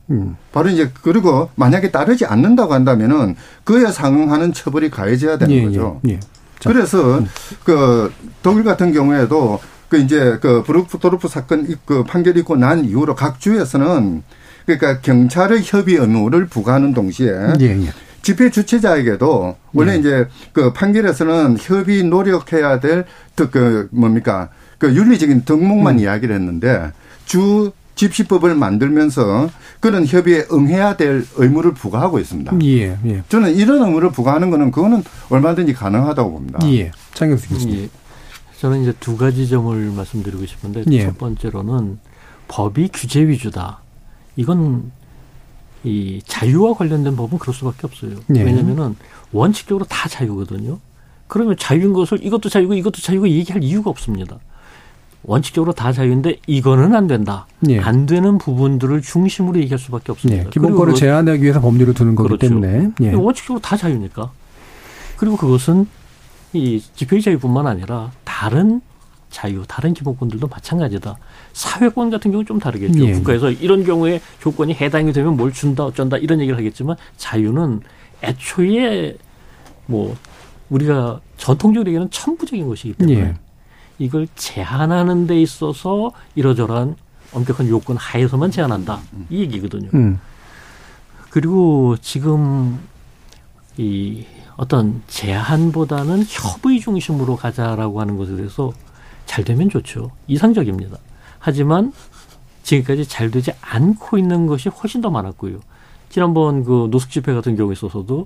바로 이제 그리고 만약에 따르지 않는다고 한다면은 그에 상응하는 처벌이 가해져야 되는 예. 거죠. 예. 그래서 그 독일 같은 경우에도 그 이제 그 브로크도르프 사건 그 판결이 있고 난 이후로 각 주에서는 그러니까 경찰의 협의 의무를 부과하는 동시에 예. 집회 주최자에게도 원래 예. 이제 그 판결에서는 협의 노력해야 될 그 뭡니까 그 윤리적인 덕목만 이야기를 했는데 주 집시법을 만들면서 그런 협의에 응해야 될 의무를 부과하고 있습니다. 예. 예. 저는 이런 의무를 부과하는 거는 그거는 얼마든지 가능하다고 봅니다. 예. 장영수 교수님. 예. 저는 이제 두 가지 점을 말씀드리고 싶은데 예. 첫 번째로는 법이 규제 위주다. 이건 이 자유와 관련된 법은 그럴 수밖에 없어요. 네. 왜냐하면은 원칙적으로 다 자유거든요. 그러면 자유인 것을 이것도 자유고 이것도 자유고 얘기할 이유가 없습니다. 원칙적으로 다 자유인데 이거는 안 된다. 네. 안 되는 부분들을 중심으로 얘기할 수밖에 없습니다. 네. 기본권을 제한하기 위해서 법률을 두는 거기 그렇죠. 때문에. 네. 원칙적으로 다 자유니까. 그리고 그것은 이 집회의 자유뿐만 아니라 다른 자유, 다른 기본권들도 마찬가지다. 사회권 같은 경우는 좀 다르겠죠. 예. 국가에서 이런 경우에 조건이 해당이 되면 뭘 준다, 어쩐다 이런 얘기를 하겠지만 자유는 애초에 뭐 우리가 전통적으로 얘기하는 천부적인 것이기 때문에 예. 이걸 제한하는 데 있어서 이러저러한 엄격한 요건 하에서만 제한한다. 이 얘기거든요. 그리고 지금 이 어떤 제한보다는 협의 중심으로 가자라고 하는 것에 대해서 잘 되면 좋죠. 이상적입니다. 하지만 지금까지 잘 되지 않고 있는 것이 훨씬 더 많았고요. 지난번 그 노숙 집회 같은 경우에 있어서도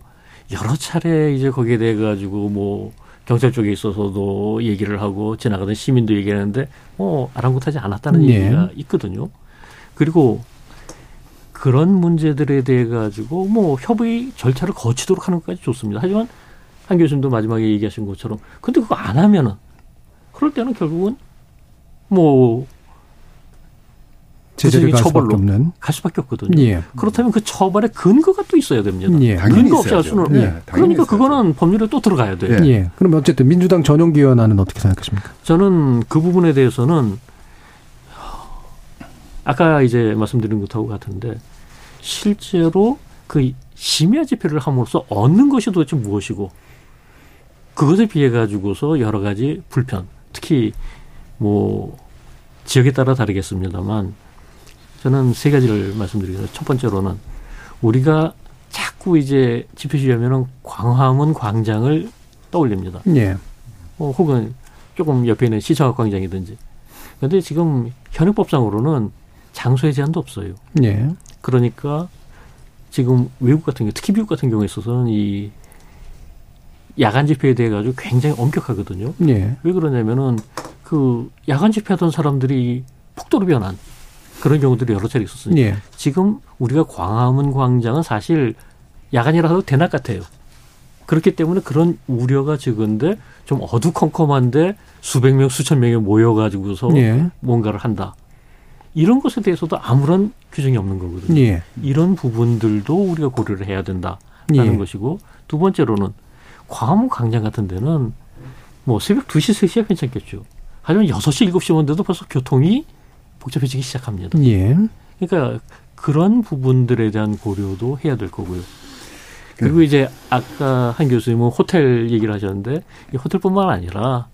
여러 차례 이제 거기에 대해 가지고 뭐 경찰 쪽에 있어서도 얘기를 하고 지나가던 시민도 얘기하는데 뭐 아랑곳하지 않았다는 네. 얘기가 있거든요. 그리고 그런 문제들에 대해 가지고 뭐 협의 절차를 거치도록 하는 것까지 좋습니다. 하지만 한 교수님도 마지막에 얘기하신 것처럼 근데 그거 안 하면은 그럴 때는 결국은 뭐 제재적인 처벌로 갈 수밖에 없거든요. 예. 그렇다면 그 처벌의 근거가 또 있어야 됩니다. 예. 근거 없이 할 수는 예. 그러니까 있어야죠. 그거는 법률에 또 들어가야 돼요. 예. 예. 그럼 어쨌든 민주당 전용기 의원은 어떻게 생각하십니까? 저는 그 부분에 대해서는 아까 이제 말씀드린 것하고 같은데 실제로 그 심야 집회를 함으로써 얻는 것이 도대체 무엇이고 그것에 비해 가지고서 여러 가지 불편 특히 뭐 지역에 따라 다르겠습니다만 저는 세 가지를 말씀드리겠습니다. 첫 번째로는 우리가 자꾸 이제 집회 시위하면은 광화문 광장을 떠올립니다. 예. 혹은 조금 옆에 있는 시청각 광장이든지. 그런데 지금 현행법상으로는 장소의 제한도 없어요. 예. 그러니까 지금 외국 같은 경우, 특히 미국 같은 경우에 있어서는 이 야간 집회에 대해 가지고 굉장히 엄격하거든요. 예. 왜 그러냐면은 그 야간 집회하던 사람들이 폭도로 변한 그런 경우들이 여러 차례 있었으니까. 예. 지금 우리가 광화문 광장은 사실 야간이라도 대낮 같아요. 그렇기 때문에 그런 우려가 적은데 좀 어두컴컴한데 수백 명, 수천 명이 모여가지고서 예. 뭔가를 한다. 이런 것에 대해서도 아무런 규정이 없는 거거든요. 예. 이런 부분들도 우리가 고려를 해야 된다라는 예. 것이고, 두 번째로는 광화문 광장 같은 데는 뭐 새벽 2시, 3시야 괜찮겠죠. 하지만 6시, 7시 오는데도 벌써 교통이 복잡해지기 시작합니다. 예. 그러니까 그런 부분들에 대한 고려도 해야 될 거고요. 그리고 이제 아까 한 교수님은 호텔 얘기를 하셨는데 이 호텔뿐만 아니라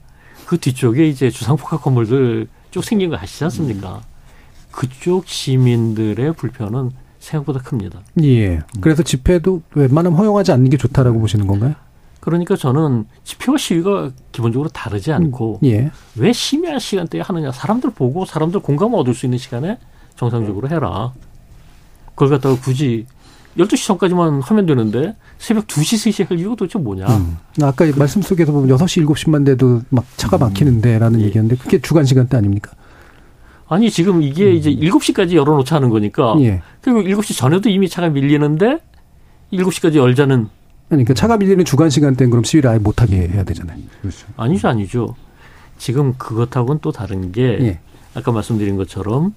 그 뒤쪽에 이제 주상복합 건물들 쭉 생긴 거 아시지 않습니까? 그쪽 시민들의 불편은 생각보다 큽니다. 예. 그래서 집회도 웬만하면 허용하지 않는 게 좋다라고 보시는 건가요? 그러니까 저는 집회와 시위가 기본적으로 다르지 않고 예. 왜 심야 시간대에 하느냐. 사람들 보고 사람들 공감을 얻을 수 있는 시간에 정상적으로 해라. 그걸 갖다가 굳이 12시 전까지만 하면 되는데 새벽 2시, 3시에 할 이유가 도대체 뭐냐. 아까 말씀 속에서 보면 6시, 7시만 돼도 막 차가 막히는데 라는 예. 얘기였는데 그게 주간 시간대 아닙니까? 아니 지금 이게 이제 7시까지 열어놓자 하는 거니까 예. 그리고 7시 전에도 이미 차가 밀리는데 7시까지 열자는. 아니 그러니까 차가 밀리는 주간 시간대는 그럼 시위를 아예 못하게 해야 되잖아요. 그렇죠. 아니죠. 아니죠. 지금 그것하고는 또 다른 게 예. 아까 말씀드린 것처럼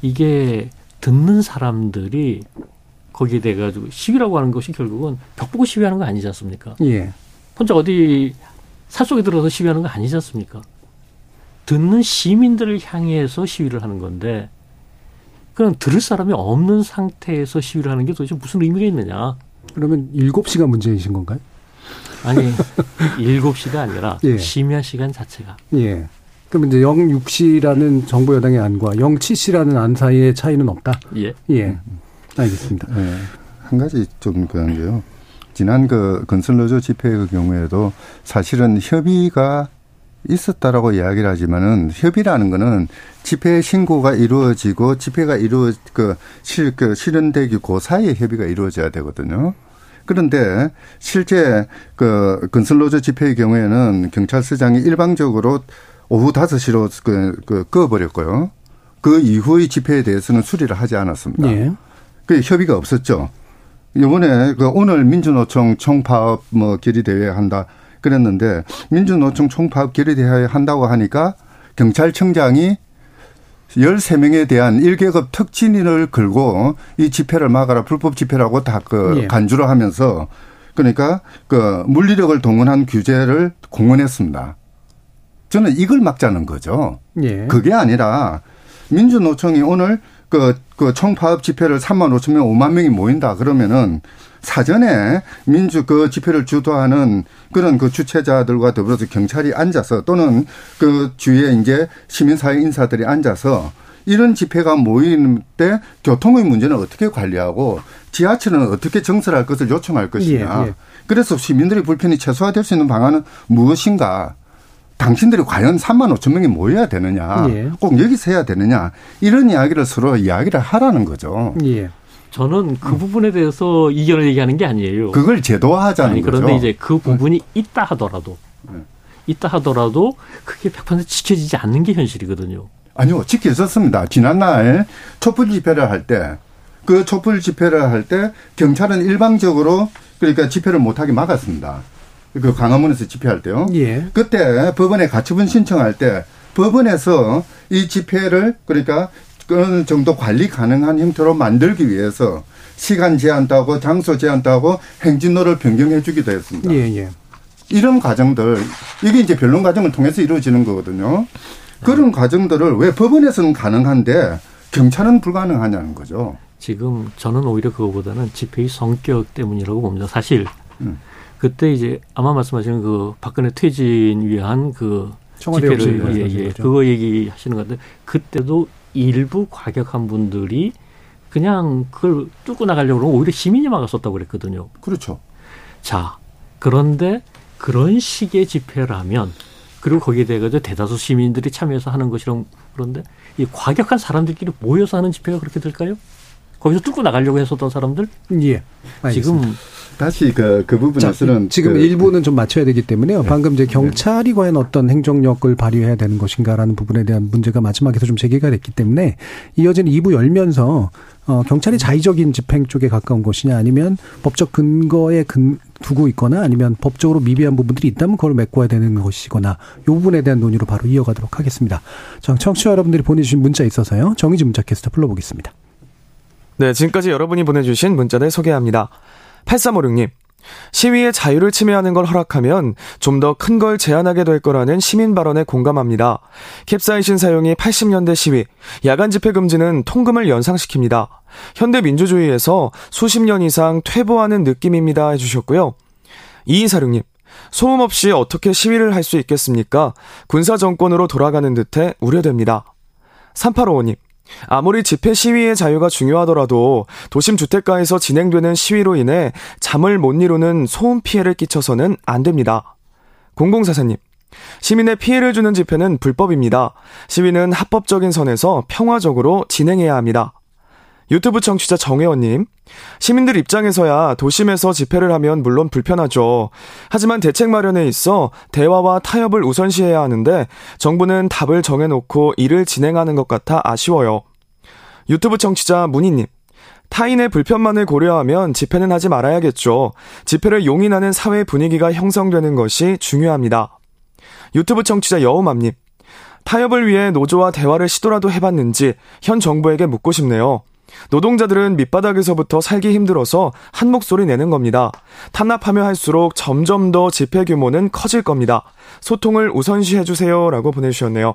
이게 듣는 사람들이 거기에 대해 가지고 시위라고 하는 것이 결국은 벽 보고 시위하는 거 아니지 않습니까? 예. 혼자 어디 산속에 들어가서 시위하는 거 아니지 않습니까? 듣는 시민들을 향해서 시위를 하는 건데 그럼 들을 사람이 없는 상태에서 시위를 하는 게 도대체 무슨 의미가 있느냐. 그러면 7시가 문제이신 건가요? 아니 7시가 아니라 예. 심야 시간 자체가. 예. 그럼 이제 06시라는 정부 여당의 안과 07시라는 안 사이의 차이는 없다? 예. 예. 알겠습니다. 예. 한 가지 좀 그런 게요. 지난 그 건설노조 집회의 경우에도 사실은 협의가 있었다라고 이야기를 하지만은 협의라는 거는 집회 신고가 이루어지고 집회가 실현되기 그 사이에 협의가 이루어져야 되거든요. 그런데 실제 그 건설노조 집회의 경우에는 경찰서장이 일방적으로 오후 5시로 끄어버렸고요. 그 이후의 집회에 대해서는 수리를 하지 않았습니다. 예. 그 협의가 없었죠. 이번에 그 오늘 민주노총 총파업 뭐 결의대회 한다. 그랬는데 민주노총 총파업 결의대회 한다고 하니까 경찰청장이 13명에 대한 1계급 특진인을 걸고 이 집회를 막아라 불법 집회라고 다 그 간주를 하면서 그러니까 그 물리력을 동원한 규제를 공언했습니다. 저는 이걸 막자는 거죠. 예. 그게 아니라 민주노총이 오늘 그 총파업 집회를 3만 5천 명, 5만 명이 모인다 그러면은 사전에 그 집회를 주도하는 그런 그 주최자들과 더불어서 경찰이 앉아서 또는 그 주위에 이제 시민사회 인사들이 앉아서 이런 집회가 모이는 때 교통의 문제는 어떻게 관리하고 지하철은 어떻게 정설할 것을 요청할 것이냐. 예, 예. 그래서 시민들의 불편이 최소화될 수 있는 방안은 무엇인가. 당신들이 과연 3만 5천 명이 모여야 되느냐. 예. 꼭 여기서 해야 되느냐. 이런 이야기를 서로 이야기를 하라는 거죠. 예. 저는 그 부분에 대해서 이견을 얘기하는 게 아니에요. 그걸 제도화하자는 거죠. 그런데 이제 그 부분이 있다 하더라도 그게 100% 지켜지지 않는 게 현실이거든요. 아니요. 지켜졌습니다. 지난날 촛불 집회를 할 때 경찰은 일방적으로 그러니까 집회를 못하게 막았습니다. 그 광화문에서 집회할 때요. 예. 그때 법원에 가처분 신청할 때 법원에서 이 집회를 그러니까 어느 정도 관리 가능한 형태로 만들기 위해서 시간 제한도 하고 장소 제한도 하고 행진로를 변경해 주기도 했습니다. 예, 예. 이런 과정들 이게 이제 변론 과정을 통해서 이루어지는 거거든요. 그런 과정들을 왜 법원에서는 가능한데 경찰은 불가능하냐는 거죠. 지금 저는 오히려 그거보다는 집회의 성격 때문이라고 봅니다. 사실 그때 이제 아마 말씀하시는 그 박근혜 퇴진 위한 그 집회를 그거 얘기하시는 건데, 그때도 일부 과격한 분들이 그냥 그걸 뚫고 나가려고 그러면 오히려 시민이 막았었다고 그랬거든요. 그렇죠. 자, 그런데 그런 식의 집회라면, 그리고 거기에 대해서 대다수 시민들이 참여해서 하는 것이랑, 그런데 이 과격한 사람들끼리 모여서 하는 집회가 그렇게 될까요? 거기서 뚫고 나가려고 했었던 사람들? 예. 알겠습니다. 지금 다시 그 부분에서는 지금 일부는 좀 맞춰야 되기 때문에요. 네. 방금 이제 경찰이 네. 과연 어떤 행정력을 발휘해야 되는 것인가라는 부분에 대한 문제가 마지막에서 좀 제기가 됐기 때문에 이어지는 2부 열면서 경찰이 자의적인 집행 쪽에 가까운 것이냐, 아니면 법적 근거에 두고 있거나, 아니면 법적으로 미비한 부분들이 있다면 그걸 메꿔야 되는 것이거나, 이 부분에 대한 논의로 바로 이어가도록 하겠습니다. 청취자 여러분들이 보내주신 문자 있어서요. 정의진 문자 캐스터 불러보겠습니다. 네, 지금까지 여러분이 보내주신 문자들 소개합니다. 8356님, 시위의 자유를 침해하는 걸 허락하면 좀 더 큰 걸 제한하게 될 거라는 시민 발언에 공감합니다. 캡사이신 사용이 80년대 시위, 야간 집회 금지는 통금을 연상시킵니다. 현대민주주의에서 수십 년 이상 퇴보하는 느낌입니다. 해주셨고요. 2246님, 소음 없이 어떻게 시위를 할 수 있겠습니까? 군사 정권으로 돌아가는 듯해 우려됩니다. 3855님, 아무리 집회 시위의 자유가 중요하더라도 도심 주택가에서 진행되는 시위로 인해 잠을 못 이루는 소음 피해를 끼쳐서는 안 됩니다. 0044님, 시민의 피해를 주는 집회는 불법입니다. 시위는 합법적인 선에서 평화적으로 진행해야 합니다. 유튜브 청취자 정혜원님, 시민들 입장에서야 도심에서 집회를 하면 물론 불편하죠. 하지만 대책 마련에 있어 대화와 타협을 우선시해야 하는데 정부는 답을 정해놓고 일을 진행하는 것 같아 아쉬워요. 유튜브 청취자 문희님, 타인의 불편만을 고려하면 집회는 하지 말아야겠죠. 집회를 용인하는 사회 분위기가 형성되는 것이 중요합니다. 유튜브 청취자 여우맘님, 타협을 위해 노조와 대화를 시도라도 해봤는지 현 정부에게 묻고 싶네요. 노동자들은 밑바닥에서부터 살기 힘들어서 한 목소리 내는 겁니다. 탄압하며 할수록 점점 더 집회 규모는 커질 겁니다. 소통을 우선시해주세요. 라고 보내주셨네요.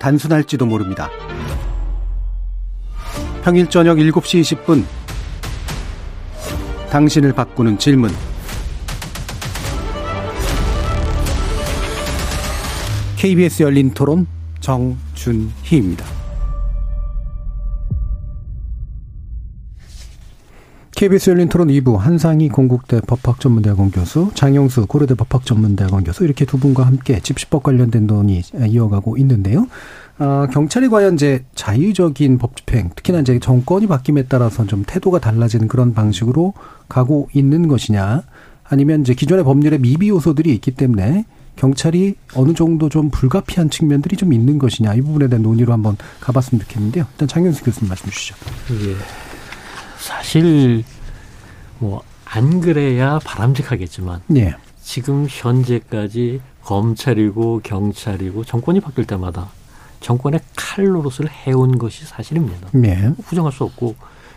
단순할지도 모릅니다. 평일 저녁 7시 20분 당신을 바꾸는 질문, KBS 열린 토론 정준희입니다. KBS 열린 토론 2부, 한상희 건국대 법학전문대학원 교수, 장영수 고려대 법학전문대학원 교수, 이렇게 두 분과 함께 집시법 관련된 논의 이어가고 있는데요. 경찰이 과연 이제 자유적인 법집행, 특히나 이제 정권이 바뀜에 따라서 좀 태도가 달라지는 그런 방식으로 가고 있는 것이냐, 아니면 이제 기존의 법률의 미비 요소들이 있기 때문에 경찰이 어느 정도 좀 불가피한 측면들이 좀 있는 것이냐, 이 부분에 대한 논의로 한번 가봤으면 좋겠는데요. 일단 장영수 교수님 말씀 주시죠. 예. 사실 뭐 안 그래야 바람직하겠지만 예. 지금 현재까지 검찰이고 경찰이고 정권이 바뀔 때마다 정권의 칼로릇을 해온 것이 사실입니다. 예. 부정할 수 없고,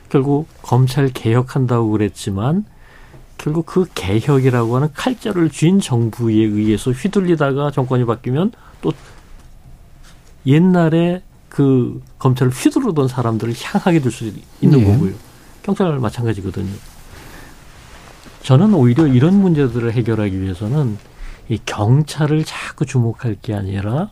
결국 검찰 개혁한다고 그랬지만 결국 그 개혁이라고 하는 칼자를 쥔 정부에 의해서 휘둘리다가 정권이 바뀌면 또 옛날에 그 검찰을 휘두르던 사람들을 향하게 될 수 있는 예. 거고요. 경찰 마찬가지거든요. 저는 오히려 이런 문제들을 해결하기 위해서는 이 경찰을 자꾸 주목할 게 아니라,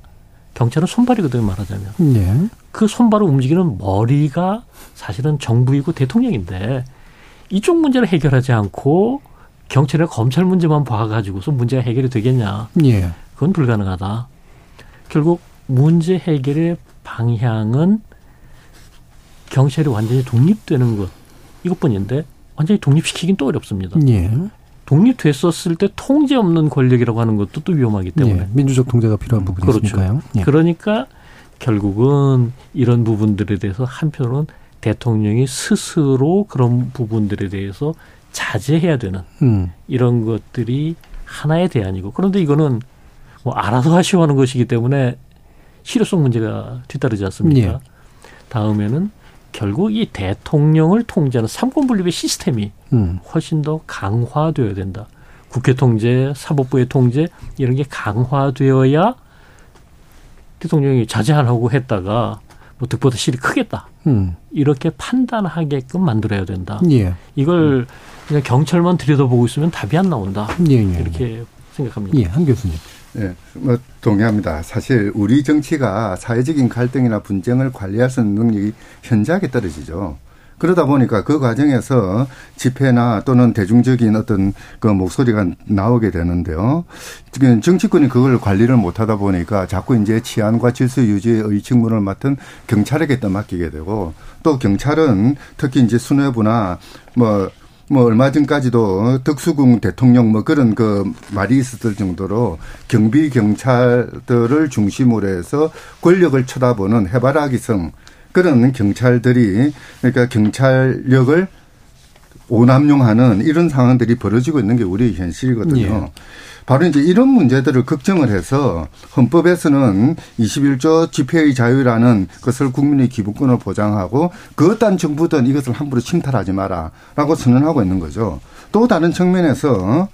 경찰은 손발이거든요, 말하자면. 예. 그 손발을 움직이는 머리가 사실은 정부이고 대통령인데, 이쪽 문제를 해결하지 않고 경찰이나 검찰 문제만 봐가지고서 문제가 해결이 되겠냐. 예. 그건 불가능하다. 결국 문제 해결의 방향은 경찰이 완전히 독립되는 것, 이것뿐인데 완전히 독립시키긴 또 어렵습니다. 예. 독립됐었을 때 통제 없는 권력이라고 하는 것도 또 위험하기 때문에. 예. 민주적 통제가 필요한 부분이 있으니까요. 그렇죠. 예. 그러니까 결국은 이런 부분들에 대해서 한편으로는 대통령이 스스로 그런 부분들에 대해서 자제해야 되는 이런 것들이 하나의 대안이고, 그런데 이거는 뭐 알아서 하시오 하는 것이기 때문에 실효성 문제가 뒤따르지 않습니까? 예. 다음에는 결국 이 대통령을 통제하는 삼권분립의 시스템이 훨씬 더 강화되어야 된다. 국회 통제, 사법부의 통제 이런 게 강화되어야 대통령이 자제하라고 했다가 뭐 득보다 실이 크겠다. 이렇게 판단하게끔 만들어야 된다. 예. 이걸 그냥 경찰만 들여다보고 있으면 답이 안 나온다. 예. 이렇게 생각합니다. 예, 한 교수님. 예, 뭐 동의합니다. 사실 우리 정치가 사회적인 갈등이나 분쟁을 관리할 수 있는 능력이 현저하게 떨어지죠. 그러다 보니까 그 과정에서 집회나 또는 대중적인 어떤 그 목소리가 나오게 되는데요. 지금 정치권이 그걸 관리를 못하다 보니까 자꾸 이제 치안과 질서 유지의 의칙문을 맡은 경찰에게 떠맡기게 되고, 또 경찰은 특히 이제 수뇌부나 뭐 얼마 전까지도 덕수궁 대통령 뭐 그런 그 말이 있었을 정도로 경비 경찰들을 중심으로 해서 권력을 쳐다보는 해바라기성 그런 경찰들이, 그러니까 경찰력을 오남용하는 이런 상황들이 벌어지고 있는 게 우리 현실이거든요. 예. 바로 이제 이런 문제들을 걱정을 해서 헌법에서는 21조 집회의 자유라는 것을 국민의 기본권을 보장하고 그 어떤 정부든 이것을 함부로 침탈하지 마라라고 선언하고 있는 거죠. 또 다른 측면에서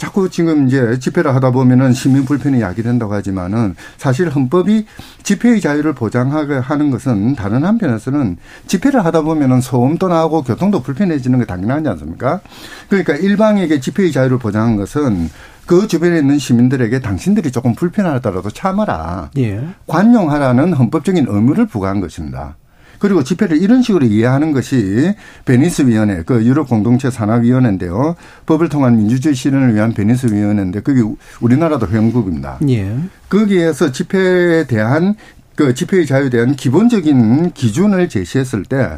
자꾸 지금 이제 집회를 하다 보면은 시민 불편이 야기된다고 하지만은 사실 헌법이 집회의 자유를 보장하게 하는 것은 다른 한편에서는 집회를 하다 보면은 소음도 나오고 교통도 불편해지는 게 당연하지 않습니까? 그러니까 일방에게 집회의 자유를 보장한 것은 그 주변에 있는 시민들에게 당신들이 조금 불편하더라도 참아라. 예. 관용하라는 헌법적인 의무를 부과한 것입니다. 그리고 집회를 이런 식으로 이해하는 것이 베니스위원회, 그 유럽 공동체 산하위원회인데요. 법을 통한 민주주의 실현을 위한 베니스위원회인데 그게 우리나라도 회원국입니다. 예. 거기에서 집회에 대한 그 집회의 자유에 대한 기본적인 기준을 제시했을 때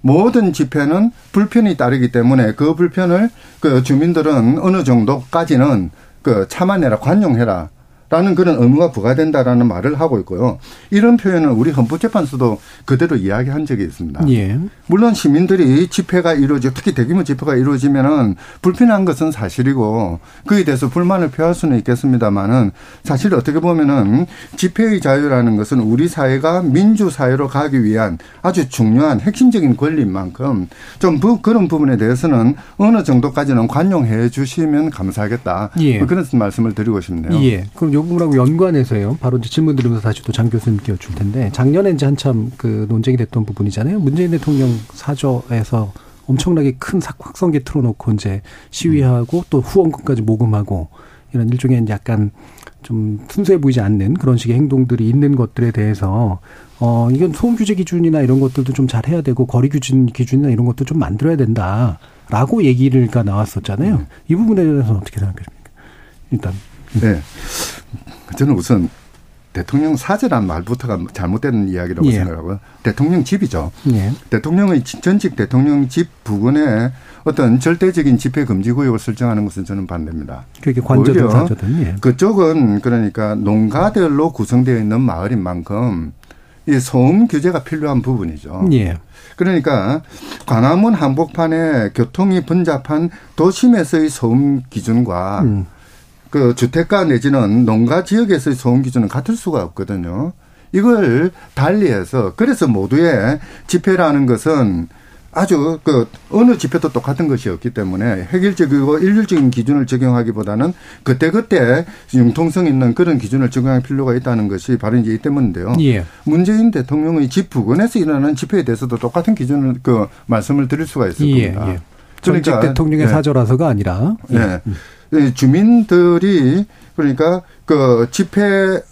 모든 집회는 불편이 따르기 때문에 그 불편을 그 주민들은 어느 정도까지는 그 참아내라, 관용해라. 라는 그런 의무가 부과된다라는 말을 하고 있고요. 이런 표현을 우리 헌법재판소도 그대로 이야기한 적이 있습니다. 예. 물론 시민들이 집회가 이루어지고 특히 대규모 집회가 이루어지면은 불편한 것은 사실이고 그에 대해서 불만을 표할 수는 있겠습니다만은 사실 어떻게 보면은 집회의 자유라는 것은 우리 사회가 민주사회로 가기 위한 아주 중요한 핵심적인 권리인 만큼 좀 그런 부분에 대해서는 어느 정도까지는 관용해 주시면 감사하겠다. 예. 그런 말씀을 드리고 싶네요. 예. 그럼 이 부분하고 연관해서요. 바로 이제 질문 드리면서 다시 또 장 교수님께 여쭐 텐데, 작년에 이제 한참 그 논쟁이 됐던 부분이잖아요. 문재인 대통령 사저에서 엄청나게 큰 확성기 틀어놓고 이제 시위하고 또 후원금까지 모금하고 이런 일종의 약간 좀 순수해 보이지 않는 그런 식의 행동들이 있는 것들에 대해서 이건 소음 규제 기준이나 이런 것들도 좀 잘 해야 되고 거리 기준이나 이런 것도 좀 만들어야 된다라고 얘기가 나왔었잖아요. 이 부분에 대해서는 어떻게 생각하십니까? 일단. 네. 저는 우선 대통령 사저란 말부터가 잘못된 이야기라고 예. 생각하고요. 대통령 집이죠. 예. 대통령의 전직 대통령 집 부근에 어떤 절대적인 집회 금지 구역을 설정하는 것은 저는 반대입니다. 그게 관저든 사저든. 예. 그쪽은 그러니까 농가들로 구성되어 있는 마을인 만큼 이 소음 규제가 필요한 부분이죠. 예. 그러니까 광화문 한복판에 교통이 번잡한 도심에서의 소음 기준과 그 주택가 내지는 농가 지역에서의 소음 기준은 같을 수가 없거든요. 이걸 달리해서 그래서 모두의 집회라는 것은 아주 그 어느 집회도 똑같은 것이 없기 때문에 획일적이고 일률적인 기준을 적용하기보다는 그때그때 융통성 있는 그런 기준을 적용할 필요가 있다는 것이 바로 이제 이 때문인데요. 예. 문재인 대통령의 집 부근에서 일어나는 집회에 대해서도 똑같은 기준을 그 말씀을 드릴 수가 있을 예. 겁니다. 예. 전직 그러니까 대통령의 예. 사저라서가 아니라. 예. 예. 주민들이 그러니까 그 집회로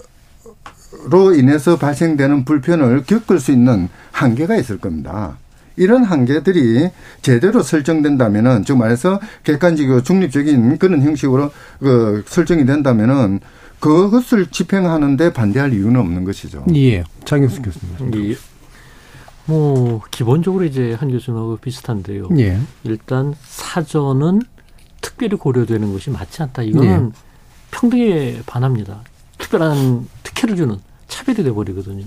인해서 발생되는 불편을 겪을 수 있는 한계가 있을 겁니다. 이런 한계들이 제대로 설정된다면은 즉 말해서 객관적이고 중립적인 그런 형식으로 그 설정이 된다면은 그것을 집행하는데 반대할 이유는 없는 것이죠. 예, 장영수 교수님. 예. 뭐 기본적으로 이제 한 교수님하고 비슷한데요. 예. 일단 사전은 특별히 고려되는 것이 맞지 않다. 이거는 예. 평등에 반합니다. 특별한 특혜를 주는 차별이 돼버리거든요.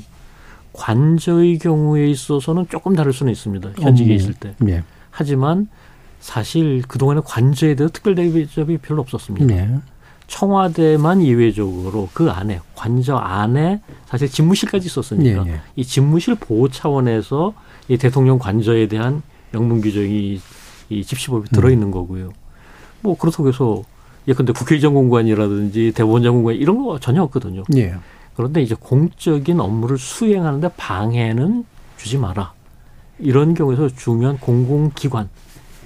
관저의 경우에 있어서는 조금 다를 수는 있습니다. 현직에 있을 때. 예. 하지만 사실 그동안에 관저에 대해서 특별 대접이 별로 없었습니다. 예. 청와대만 예외적으로 그 안에 관저 안에 사실 집무실까지 있었으니까 예, 예. 이 집무실 보호 차원에서 이 대통령 관저에 대한 명분 규정이 이 집시법에 들어있는 거고요. 뭐 그렇다고 해서 예컨대 국회의장 공관이라든지 대법원장 공관 이런 거 전혀 없거든요. 예. 그런데 이제 공적인 업무를 수행하는데 방해는 주지 마라. 이런 경우에서 중요한 공공기관,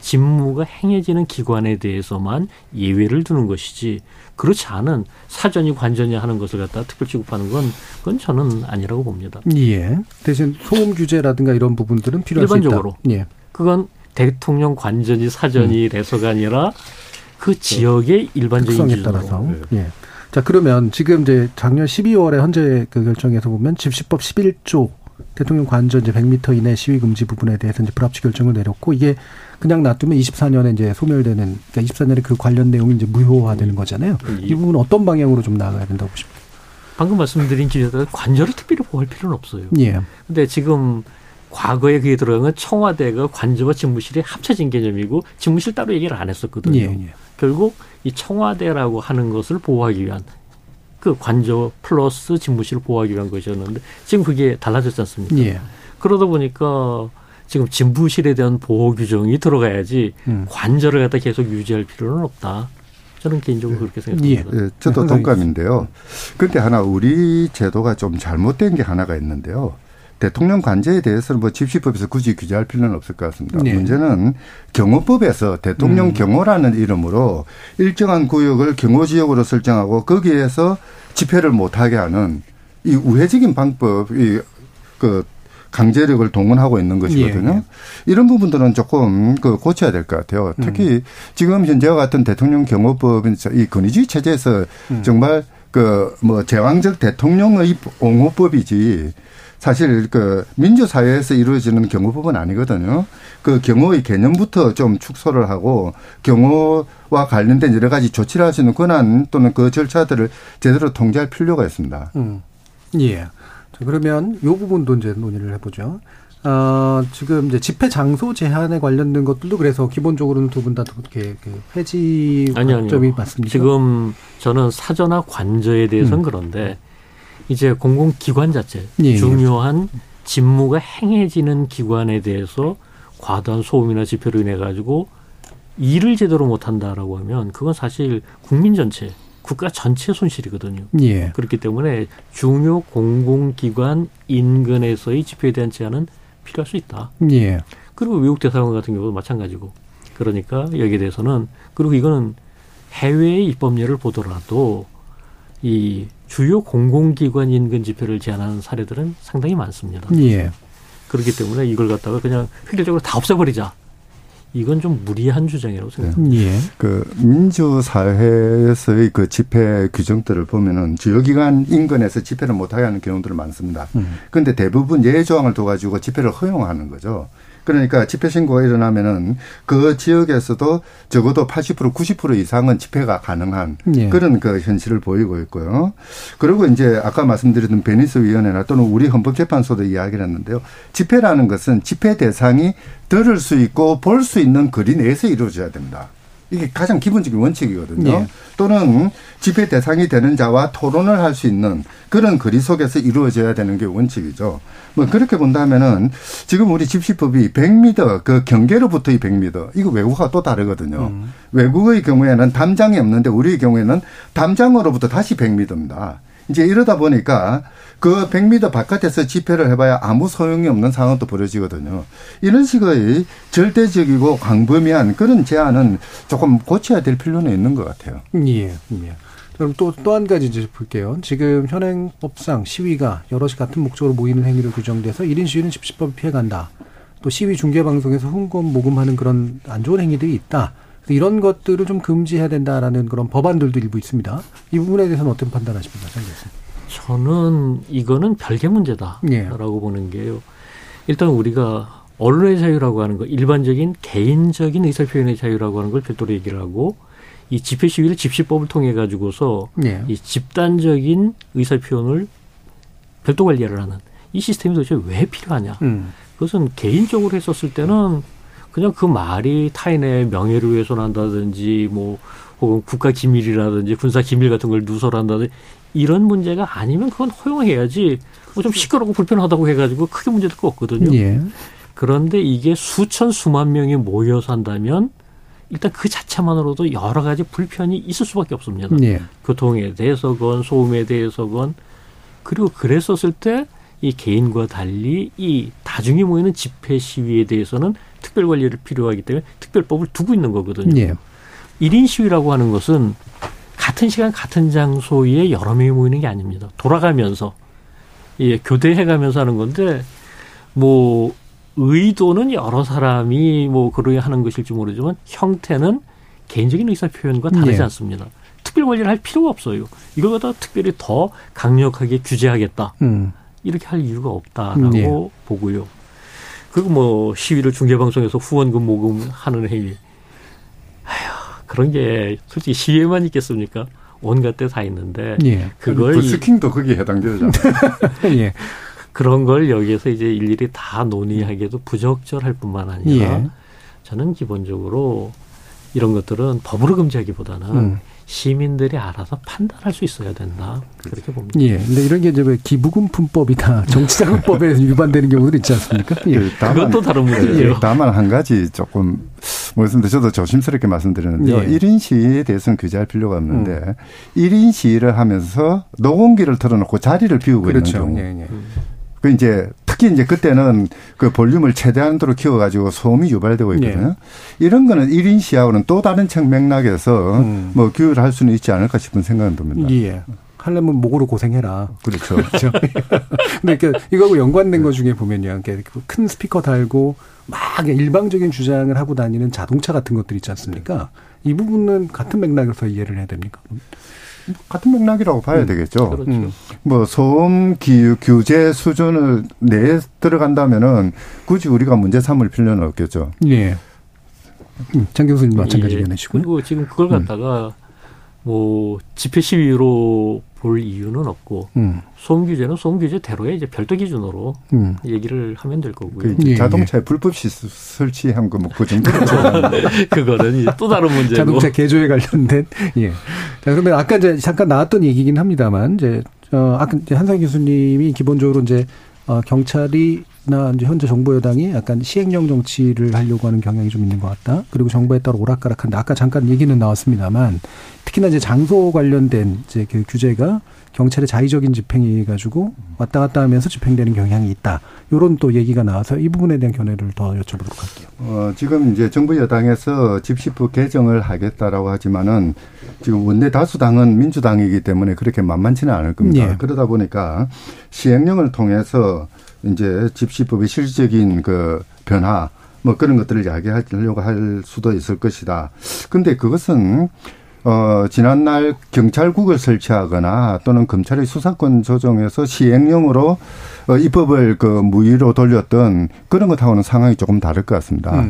직무가 행해지는 기관에 대해서만 예외를 두는 것이지 그렇지 않은 사전이 관전이 하는 것을 갖다 특별 취급하는 건 그건 저는 아니라고 봅니다. 예. 대신 소음 규제라든가 이런 부분들은 필요할 수 있다. 일반적으로. 예. 그건 대통령 관전이 사전이 돼서가 아니라 그 지역의 일반적인 기준에 따라서. 예. 자, 그러면 지금 이제 작년 12월에 현재 그 결정에서 보면 집시법 11조 대통령 관저 이제 100m 이내 시위 금지 부분에 대해서 이제 불합치 결정을 내렸고 이게 그냥 놔두면 24년에 이제 소멸되는 그러니까 24년에 그 관련 내용이 이제 무효화되는 거잖아요. 이 부분은 어떤 방향으로 좀 나아가야 된다고 보십니까? 방금 말씀드린 기준에 관저를 특별히 보호할 필요는 없어요. 예. 근데 지금 과거에 그게 들어간 건 청와대가 관저와 집무실이 합쳐진 개념이고 집무실 따로 얘기를 안 했었거든요. 예, 예. 결국 이 청와대라고 하는 것을 보호하기 위한 그 관저 플러스 집무실을 보호하기 위한 것이었는데 지금 그게 달라졌지 않습니까? 예. 그러다 보니까 지금 집무실에 대한 보호 규정이 들어가야지 관저를 갖다 계속 유지할 필요는 없다. 저는 개인적으로 그렇게 생각합니다. 예. 저도 동감인데요. 그런데 하나 우리 제도가 좀 잘못된 게 하나가 있는데요. 대통령 관저에 대해서는 뭐 집시법에서 굳이 규제할 필요는 없을 것 같습니다. 네. 문제는 경호법에서 대통령 경호라는 이름으로 일정한 구역을 경호지역으로 설정하고 거기에서 집회를 못하게 하는 이 우회적인 방법이 그 강제력을 동원하고 있는 것이거든요. 예. 이런 부분들은 조금 그 고쳐야 될 것 같아요. 특히 지금 현재와 같은 대통령 경호법은 이 권위주의 체제에서 정말 그 뭐 제왕적 대통령의 옹호법이지. 사실 그 민주사회에서 이루어지는 경호법은 아니거든요. 그 경호의 개념부터 좀 축소를 하고 경호와 관련된 여러 가지 조치를 할 수 있는 권한 또는 그 절차들을 제대로 통제할 필요가 있습니다. 예. 자, 그러면 이 부분도 이제 논의를 해보죠. 지금 이제 집회 장소 제한에 관련된 것들도 그래서 기본적으로는 두 분 다 그렇게 폐지 관점이 맞습니까? 지금 저는 사전화 관저에 대해서는 그런데. 이제 공공기관 자체 예, 중요한 직무가 행해지는 기관에 대해서 과도한 소음이나 집회로 인해 가지고 일을 제대로 못한다라고 하면 그건 사실 국민 전체, 국가 전체 손실이거든요. 예. 그렇기 때문에 중요 공공기관 인근에서의 집회에 대한 제한은 필요할 수 있다. 예. 그리고 외국 대사관 같은 경우도 마찬가지고. 그러니까 여기에 대해서는 그리고 이거는 해외의 입법례를 보더라도 이 주요 공공기관 인근 집회를 제한하는 사례들은 상당히 많습니다. 예. 그렇기 때문에 이걸 갖다가 그냥 획일적으로 다 없애버리자. 이건 좀 무리한 주장이라고 생각합니다. 예. 그 민주사회에서의 그 집회 규정들을 보면은 주요기관 인근에서 집회를 못하게 하는 경우들이 많습니다. 그런데 대부분 예외조항을 둬가지고 집회를 허용하는 거죠. 그러니까 집회 신고가 일어나면은 그 지역에서도 적어도 80% 90% 이상은 집회가 가능한 예. 그런 그 현실을 보이고 있고요. 그리고 이제 아까 말씀드렸던 베니스위원회나 또는 우리 헌법재판소도 이야기를 했는데요. 집회라는 것은 집회 대상이 들을 수 있고 볼 수 있는 거리 내에서 이루어져야 됩니다. 이게 가장 기본적인 원칙이거든요. 예. 또는 집회 대상이 되는 자와 토론을 할 수 있는 그런 거리 속에서 이루어져야 되는 게 원칙이죠. 뭐 그렇게 본다면은 지금 우리 집시법이 100m 그 경계로부터의 100m 이거 외국과 또 다르거든요. 외국의 경우에는 담장이 없는데 우리의 경우에는 담장으로부터 다시 100m입니다. 이제 이러다 보니까 그 100m 바깥에서 집회를 해봐야 아무 소용이 없는 상황도 벌어지거든요. 이런 식의 절대적이고 광범위한 그런 제한은 조금 고쳐야 될 필요는 있는 것 같아요. 예. 예. 그럼 또 한 가지 이제 볼게요. 지금 현행법상 시위가 여럿이 같은 목적으로 모이는 행위로 규정돼서 1인 시위는 집시법을 피해간다. 또 시위 중계방송에서 흥권 모금하는 그런 안 좋은 행위들이 있다. 이런 것들을 좀 금지해야 된다라는 그런 법안들도 일부 있습니다. 이 부분에 대해서는 어떤 판단하십니까? 저는 이거는 별개 문제다라고 예. 보는 게요. 일단 우리가 언론의 자유라고 하는 거, 일반적인 개인적인 의사표현의 자유라고 하는 걸 별도로 얘기를 하고 이 집회 시위를 집시법을 통해 가지고서 예. 이 집단적인 의사표현을 별도 관리를 하는 이 시스템이 도대체 왜 필요하냐. 그것은 개인적으로 했었을 때는 그냥 그 말이 타인의 명예를 훼손한다든지 뭐 혹은 국가 기밀이라든지 군사 기밀 같은 걸 누설한다든지 이런 문제가 아니면 그건 허용해야지 뭐 좀 시끄럽고 불편하다고 해가지고 크게 문제될 거 없거든요. 예. 그런데 이게 수천 수만 명이 모여서 한다면 일단 그 자체만으로도 여러 가지 불편이 있을 수밖에 없습니다. 예. 교통에 대해서건 소음에 대해서건. 그리고 그랬었을 때 이 개인과 달리 이 다중이 모이는 집회 시위에 대해서는 특별 관리를 필요하기 때문에 특별법을 두고 있는 거거든요. 예. 1인 시위라고 하는 것은 같은 시간 같은 장소에 여러 명이 모이는 게 아닙니다. 돌아가면서 예, 교대해가면서 하는 건데 뭐 의도는 여러 사람이 뭐 그러게 하는 것일지 모르지만 형태는 개인적인 의사 표현과 다르지 예. 않습니다. 특별 관리를 할 필요가 없어요. 이걸 갖다 특별히 더 강력하게 규제하겠다. 이렇게 할 이유가 없다라고 예. 보고요. 그리고 뭐 시위를 중계방송에서 후원금 모금하는 행위. 아휴, 그런 게 솔직히 시위에만 있겠습니까? 온갖 데 다 있는데. 예. 그걸. 버스킹도 거기에 해당되잖아요. 예. 그런 걸 여기에서 이제 일일이 다 논의하기에도 부적절할 뿐만 아니라 예. 저는 기본적으로 이런 것들은 법으로 금지하기보다는 시민들이 알아서 판단할 수 있어야 된다. 그렇게 봅니다. 예. 근데 이런 게 이제 왜 기부금품법이나 정치자금법에 위반되는 경우도 있지 않습니까? 예. 그건 또 다른 문제예요. 다만 한 가지 조금 모르겠습니다. 저도 조심스럽게 말씀드리는데요. 예. 1인 시위에 대해서는 규제할 필요가 없는데 1인 시위를 하면서 녹음기를 틀어놓고 자리를 비우고 그렇죠. 있는 경우. 예, 예. 그 이제 특히 이제 그때는 그 볼륨을 최대한으로 키워가지고 소음이 유발되고 있거든요. 예. 이런 거는 1인 시하고는 또 다른 맥락에서 뭐 규율할 수는 있지 않을까 싶은 생각은 듭니다. 예. 하려면 목으로 고생해라. 그렇죠. 그렇죠. 근데 이렇게 이거하고 연관된 네. 것 중에 보면요, 이렇게 큰 스피커 달고 막 일방적인 주장을 하고 다니는 자동차 같은 것들 있지 않습니까? 이 부분은 같은 맥락에서 이해를 해야 됩니까? 같은 맥락이라고 봐야 되겠죠. 그렇죠. 뭐 소음 규제 수준을 내에 들어간다면은 굳이 우리가 문제 삼을 필요는 없겠죠. 예. 장 교수님 마찬가지로 내시고. 예. 그리고 지금 그걸 갖다가 뭐 집회 시위로 볼 이유는 없고 소음 규제는 소음 규제대로의 이제 별도 기준으로 얘기를 하면 될 거고요. 그 자동차에 불법 설치한 거 뭐 그 정도 그거는 이제 또 다른 문제고. 자동차 개조에 관련된 예. 자 그러면 아까 이제 잠깐 나왔던 얘기긴 합니다만 이제 아까 이제 한상희 교수님이 기본적으로 이제 경찰이나 이제 현재 정부 여당이 약간 시행령 정치를 하려고 하는 경향이 좀 있는 것 같다. 그리고 정부에 따라 오락가락한다. 아까 잠깐 얘기는 나왔습니다만 특히나 이제 장소 관련된 이제 그 규제가 경찰의 자의적인 집행이 가지고 왔다 갔다 하면서 집행되는 경향이 있다. 이런 또 얘기가 나와서 이 부분에 대한 견해를 더 여쭤보도록 할게요. 지금 이제 정부 여당에서 집시법 개정을 하겠다라고 하지만은 지금 원내 다수당은 민주당이기 때문에 그렇게 만만치는 않을 겁니다. 예. 그러다 보니까 시행령을 통해서 이제 집시법의 실질적인 그 변화 뭐 그런 것들을 이야기하려고 할 수도 있을 것이다. 근데 그것은 지난날 경찰국을 설치하거나 또는 검찰의 수사권 조정에서 시행령으로 입법을 그 무의로 돌렸던 그런 것하고는 상황이 조금 다를 것 같습니다.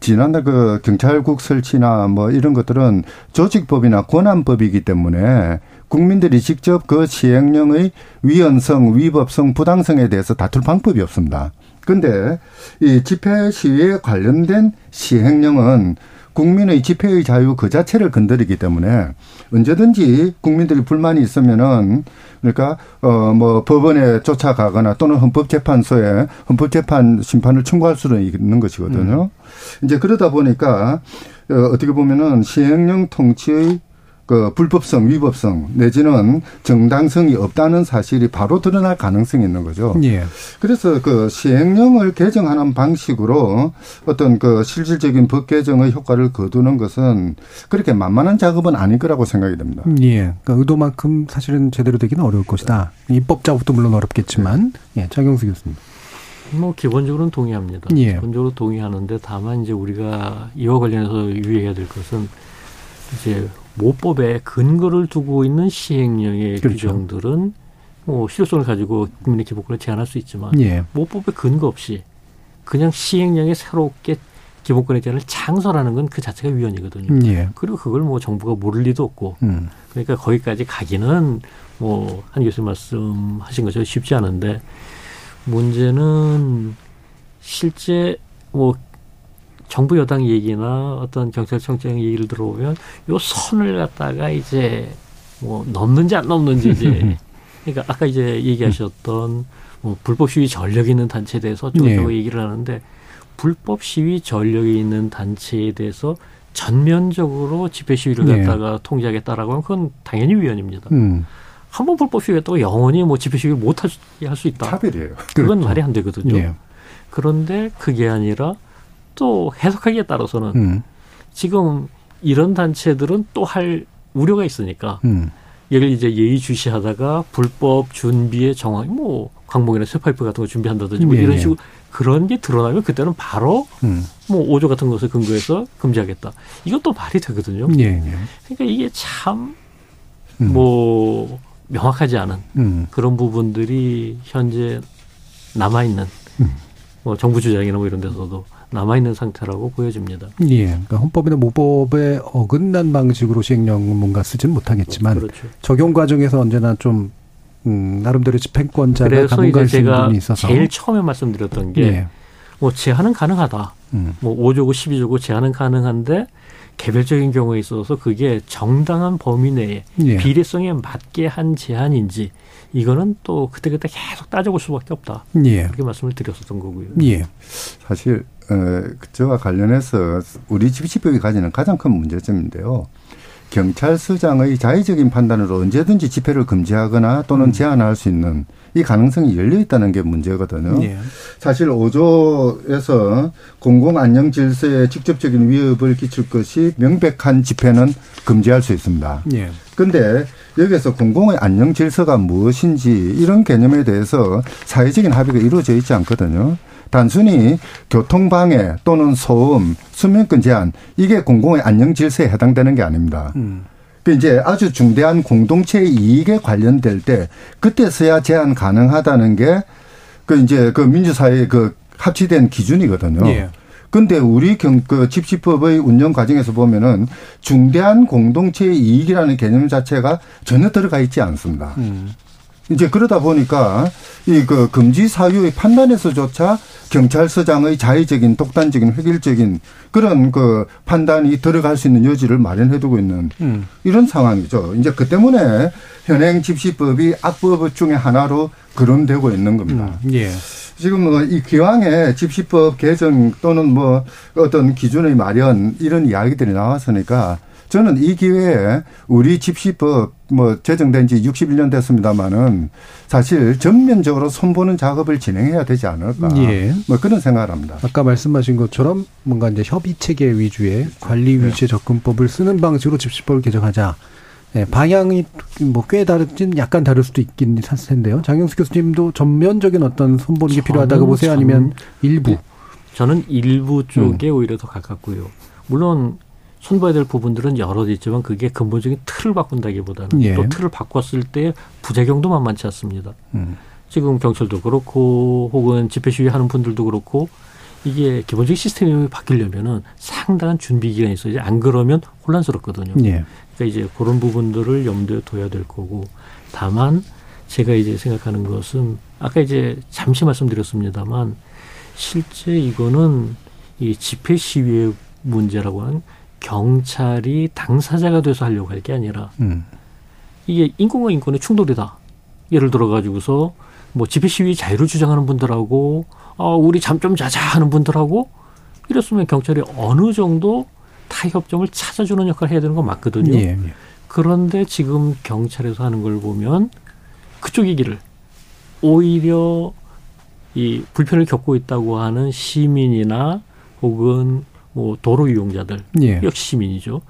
지난날 그 경찰국 설치나 뭐 이런 것들은 조직법이나 권한법이기 때문에 국민들이 직접 그 시행령의 위헌성, 위법성, 부당성에 대해서 다툴 방법이 없습니다. 근데 이 집회 시위에 관련된 시행령은 국민의 집회의 자유 그 자체를 건드리기 때문에 언제든지 국민들이 불만이 있으면은 그러니까 뭐 법원에 쫓아가거나 또는 헌법재판소에 헌법재판 심판을 청구할 수는 있는 것이거든요. 이제 그러다 보니까 어떻게 보면은 시행령 통치의 그 불법성, 위법성 내지는 정당성이 없다는 사실이 바로 드러날 가능성이 있는 거죠. 예. 그래서 그 시행령을 개정하는 방식으로 어떤 그 실질적인 법 개정의 효과를 거두는 것은 그렇게 만만한 작업은 아닐 거라고 생각이 됩니다. 예. 그러니까 의도만큼 사실은 제대로 되기는 어려울 것이다. 입법 작업도 물론 어렵겠지만, 예, 장영수 교수님. 뭐 기본적으로는 동의합니다. 예. 기본적으로 동의하는데 다만 이제 우리가 이와 관련해서 유의해야 될 것은 이제. 모법에 근거를 두고 있는 시행령의 그렇죠. 규정들은 뭐 실효성을 가지고 국민의 기본권을 제한할 수 있지만 예. 모법에 근거 없이 그냥 시행령에 새롭게 기본권의 제한을 창설하는 건 그 자체가 위헌이거든요. 예. 그리고 그걸 뭐 정부가 모를 리도 없고 그러니까 거기까지 가기는 뭐 한 교수님 말씀하신 것처럼 쉽지 않은데 문제는 실제 뭐 정부 여당 얘기나 어떤 경찰청장 얘기를 들어보면 요 선을 갖다가 이제 뭐 넘는지 안 넘는지 이제 그러니까 아까 이제 얘기하셨던 뭐 불법 시위 전력이 있는 단체에 대해서 어쩌고저쩌고 얘기를 하는데 불법 시위 전력이 있는 단체에 대해서 전면적으로 집회 시위를 갖다가 통제하겠다라고 하면 그건 당연히 위헌입니다. 한번 불법 시위했다고 영원히 뭐 집회 시위를 못 할 수 있다. 차별이에요. 그건 그렇죠. 말이 안 되거든요. 그런데 그게 아니라 또 해석하기에 따라서는 지금 이런 단체들은 또 할 우려가 있으니까 여기를 이제 예의주시하다가 불법 준비의 정황이 뭐 광복이나 쇠파이프 같은 거 준비한다든지 뭐 이런 식으로 그런 게 드러나면 그때는 바로 뭐 5조 같은 것을 근거해서 금지하겠다. 이것도 말이 되거든요. 그러니까 이게 참 뭐 명확하지 않은 그런 부분들이 현재 남아있는 뭐 정부 주장이나 뭐 이런 데서도 남아있는 상태라고 보여집니다. 그러니까 헌법이나 모법에 어긋난 방식으로 시행령 뭔가 쓰지는 못하겠지만 적용 과정에서 언제나 좀 나름대로 집행권자가 감가할 수 있는 부분이 있어서. 제일 처음에 말씀드렸던 게 뭐 제한은 가능하다. 뭐 5조고 12조고 제한은 가능한데 개별적인 경우에 있어서 그게 정당한 범위 내에 비례성에 맞게 한 제한인지 이거는 또 그때그때 계속 따져볼 수밖에 없다. 그렇게 말씀을 드렸었던 거고요. 사실 그와 관련해서 우리 집시법이 가지는 가장 큰 문제점인데요. 경찰서장의 자의적인 판단으로 언제든지 집회를 금지하거나 또는 제한할 수 있는 이 가능성이 열려있다는 게 문제거든요. 사실 5조에서 공공안녕질서에 직접적인 위협을 끼칠 것이 명백한 집회는 금지할 수 있습니다. 그런데 여기에서 공공의 안녕질서가 무엇인지 이런 개념에 대해서 사회적인 합의가 이루어져 있지 않거든요. 단순히 교통방해 또는 소음, 수면권 제한 이게 공공의 안녕질서에 해당되는 게 아닙니다. 이제 아주 중대한 공동체의 이익에 관련될 때 그때서야 제한 가능하다는 게 이제 민주사회의 합치된 기준이거든요. 근데 우리 집시법의 운영 과정에서 보면은 중대한 공동체의 이익이라는 개념 자체가 전혀 들어가 있지 않습니다. 이제 그러다 보니까 이 금지 사유의 판단에서조차 경찰서장의 자의적인 독단적인 획일적인 그런 판단이 들어갈 수 있는 여지를 마련해두고 있는 이런 상황이죠. 이제 그 때문에 현행 집시법이 악법 중에 하나로 거론되고 있는 겁니다. 지금 이 기왕에 집시법 개정 또는 뭐 어떤 기준의 마련 이런 이야기들이 나왔으니까 저는 이 기회에 우리 집시법 뭐 제정된 지 61년 됐습니다만은 사실 전면적으로 손보는 작업을 진행해야 되지 않을까. 뭐 그런 생각을 합니다. 아까 말씀하신 것처럼 뭔가 이제 협의 체계 위주의 관리 위주의 접근법을 쓰는 방식으로 집시법을 개정하자. 방향이 뭐 꽤 다르진 약간 다를 수도 있긴 할 텐데요. 장영수 교수님도 전면적인 어떤 손보는 게 필요하다고 보세요, 아니면 일부? 저는 일부 쪽에 오히려 더 가깝고요. 물론 손봐야 될 부분들은 여러 개 있지만 그게 근본적인 틀을 바꾼다기보다는 또 틀을 바꿨을 때 부작용도 만만치 않습니다. 지금 경찰도 그렇고 혹은 집회 시위하는 분들도 그렇고 이게 기본적인 시스템이 바뀌려면은 상당한 준비 기간이 있어야지 안 그러면 혼란스럽거든요. 그러니까 이제 그런 부분들을 염두에 둬야 될 거고 다만 제가 이제 생각하는 것은 아까 이제 잠시 말씀드렸습니다만 실제 이거는 이 집회 시위의 문제라고 하는 경찰이 당사자가 돼서 하려고 할 게 아니라 이게 인권과 인권의 충돌이다. 예를 들어가지고서 뭐 집회 시위 자유를 주장하는 분들하고 우리 잠 좀 자자 하는 분들하고 이랬으면 경찰이 어느 정도 타협점을 찾아주는 역할을 해야 되는 건 맞거든요. 그런데 지금 경찰에서 하는 걸 보면 그쪽 얘기를 오히려 이 불편을 겪고 있다고 하는 시민이나 혹은 뭐 도로 이용자들 역시 시민이죠.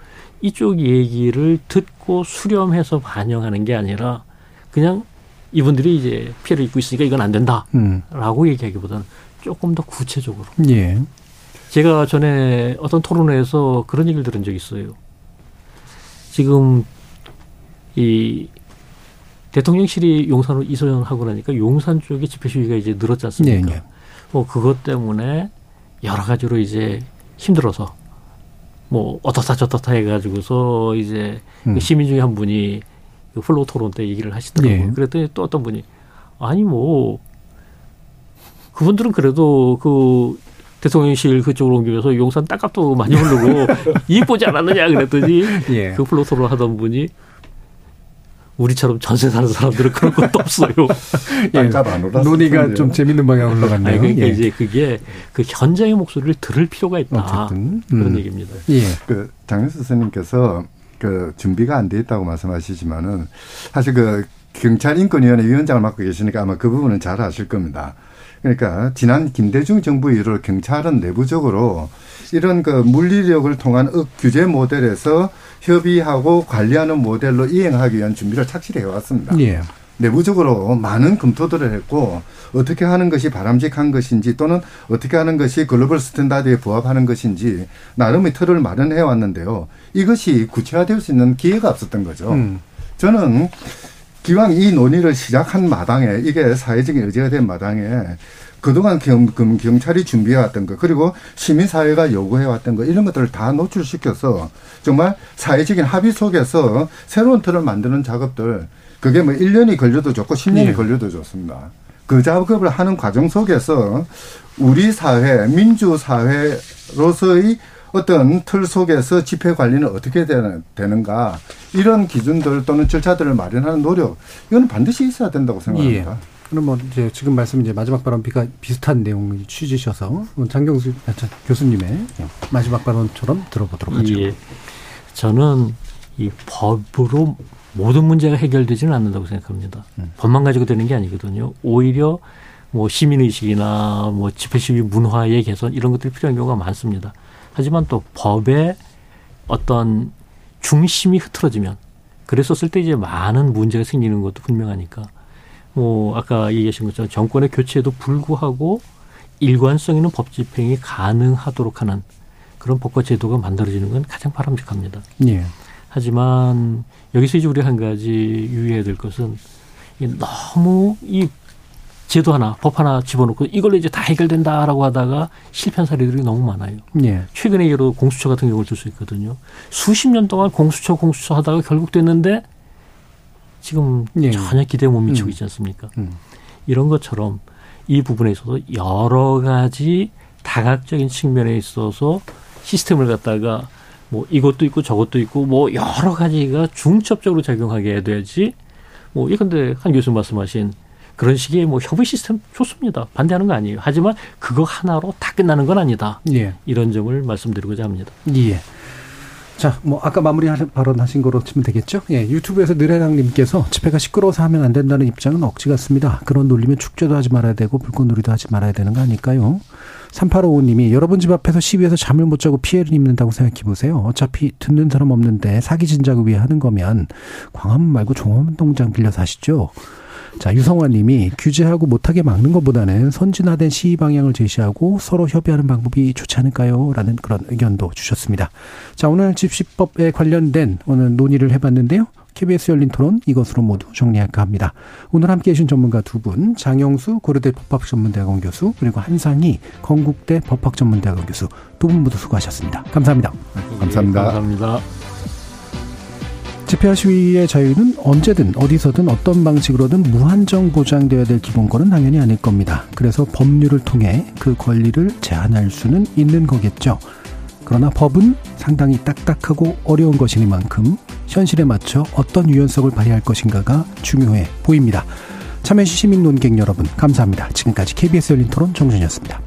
이쪽 얘기를 듣고 수렴해서 반영하는 게 아니라 그냥 이분들이 이제 피해를 입고 있으니까 이건 안 된다라고 얘기하기보다는 조금 더 구체적으로. 제가 전에 어떤 토론회에서 그런 얘기를 들은 적이 있어요. 지금 이 대통령실이 용산으로 이전하고 나니까 용산 쪽에 집회 시위가 이제 늘었지 않습니까? 뭐 그것 때문에 여러 가지로 이제 힘들어서 뭐 어떻다 저떻다 해가지고서 이제 시민 중에 한 분이 플로우 토론 때 얘기를 하시더라고요. 그랬더니 또 어떤 분이 아니 뭐 그분들은 그래도 그 대통령실 그쪽으로 옮기면서 용산 땅값도 많이 오르고 이익 보지 않았느냐 그랬더니 예. 그 플로토로 하던 분이 우리처럼 전세 사는 사람들은 그런 것도 없어요. 땅값 안 올랐어요. 논의가 좀 재밌는 방향으로 흘러갔네요. 그러니까 예. 이제 그게 그 현장의 목소리를 들을 필요가 있다. 그런 얘기입니다. 예. 그 장영수 선생님께서 그 준비가 안 돼 있다고 말씀하시지만은 사실 그 경찰인권위원회 위원장을 맡고 계시니까 아마 그 부분은 잘 아실 겁니다. 그러니까 지난 김대중 정부 이후로 경찰은 내부적으로 이런 그 물리력을 통한 규제 모델에서 협의하고 관리하는 모델로 이행하기 위한 준비를 착실히 해왔습니다. 예. 내부적으로 많은 검토들을 했고 어떻게 하는 것이 바람직한 것인지 또는 어떻게 하는 것이 글로벌 스탠다드에 부합하는 것인지 나름의 틀을 마련해왔는데요. 이것이 구체화될 수 있는 기회가 없었던 거죠. 저는 기왕 이 논의를 시작한 마당에 이게 사회적인 의제가 된 마당에 그동안 경찰이 준비해왔던 것 그리고 시민사회가 요구해왔던 것 이런 것들을 다 노출시켜서 정말 사회적인 합의 속에서 새로운 틀을 만드는 작업들 그게 뭐 1년이 걸려도 좋고 10년이 네. 걸려도 좋습니다. 그 작업을 하는 과정 속에서 우리 사회 민주사회로서의 어떤 틀 속에서 집회 관리는 어떻게 되는가 이런 기준들 또는 절차들을 마련하는 노력 이건 반드시 있어야 된다고 생각합니다. 예. 그럼 뭐 이제 지금 말씀 이제 마지막 발언과 비슷한 내용을 취지셔서 장경수 교수님의 마지막 발언처럼 들어보도록 하죠. 예. 저는 이 법으로 모든 문제가 해결되지는 않는다고 생각합니다. 법만 가지고 되는 게 아니거든요. 오히려 뭐 시민의식이나 뭐 집회 시위 문화의 개선 이런 것들이 필요한 경우가 많습니다. 하지만 또 법의 어떤 중심이 흐트러지면 그랬었을 때 이제 많은 문제가 생기는 것도 분명하니까 뭐 아까 얘기하신 것처럼 정권의 교체에도 불구하고 일관성 있는 법 집행이 가능하도록 하는 그런 법과 제도가 만들어지는 건 가장 바람직합니다. 예. 하지만 여기서 이제 우리 한 가지 유의해야 될 것은 너무 이 제도 하나, 법 하나 집어넣고 이걸로 이제 다 해결된다라고 하다가 실패한 사례들이 너무 많아요. 예. 최근에 예로 공수처 같은 경우를 들 수 있거든요. 수십 년 동안 공수처 하다가 결국 됐는데 지금 예. 전혀 기대에 못 미치고 있지 않습니까? 이런 것처럼 이 부분에 있어서 여러 가지 다각적인 측면에 있어서 시스템을 갖다가 뭐 이것도 있고 저것도 있고 뭐 여러 가지가 중첩적으로 작용하게 해야 되지 뭐 예컨대 한 교수님 말씀하신 그런 식의 뭐 협의 시스템 좋습니다. 반대하는 거 아니에요. 하지만 그거 하나로 다 끝나는 건 아니다. 예. 이런 점을 말씀드리고자 합니다. 예. 자, 뭐 아까 마무리 발언하신 거로 치면 되겠죠. 예, 유튜브에서 느래랑님께서 집회가 시끄러워서 하면 안 된다는 입장은 억지 같습니다. 그런 놀리면 축제도 하지 말아야 되고 불꽃놀이도 하지 말아야 되는 거 아닐까요? 3855님이 여러분 집 앞에서 시위해서 잠을 못 자고 피해를 입는다고 생각해 보세요. 어차피 듣는 사람 없는데 사기 진작을 위해 하는 거면 광화문 말고 종합운동장 빌려서 하시죠. 자, 유성환님이 규제하고 못하게 막는 것보다는 선진화된 시위 방향을 제시하고 서로 협의하는 방법이 좋지 않을까요? 라는 그런 의견도 주셨습니다. 자, 오늘 집시법에 관련된 오늘 논의를 해봤는데요. KBS 열린 토론 이것으로 모두 정리할까 합니다. 오늘 함께해 주신 전문가 두 분 장영수 고려대 법학전문대학원 교수 그리고 한상희 건국대 법학전문대학원 교수 두 분 모두 수고하셨습니다. 감사합니다. 감사합니다. 네, 감사합니다. 집회와 시위의 자유는 언제든 어디서든 어떤 방식으로든 무한정 보장되어야 될 기본권은 당연히 아닐 겁니다. 그래서 법률을 통해 그 권리를 제한할 수는 있는 거겠죠. 그러나 법은 상당히 딱딱하고 어려운 것이니만큼 현실에 맞춰 어떤 유연성을 발휘할 것인가가 중요해 보입니다. 참여해주신 시민 논객 여러분 감사합니다. 지금까지 KBS 열린 토론 정준이었습니다.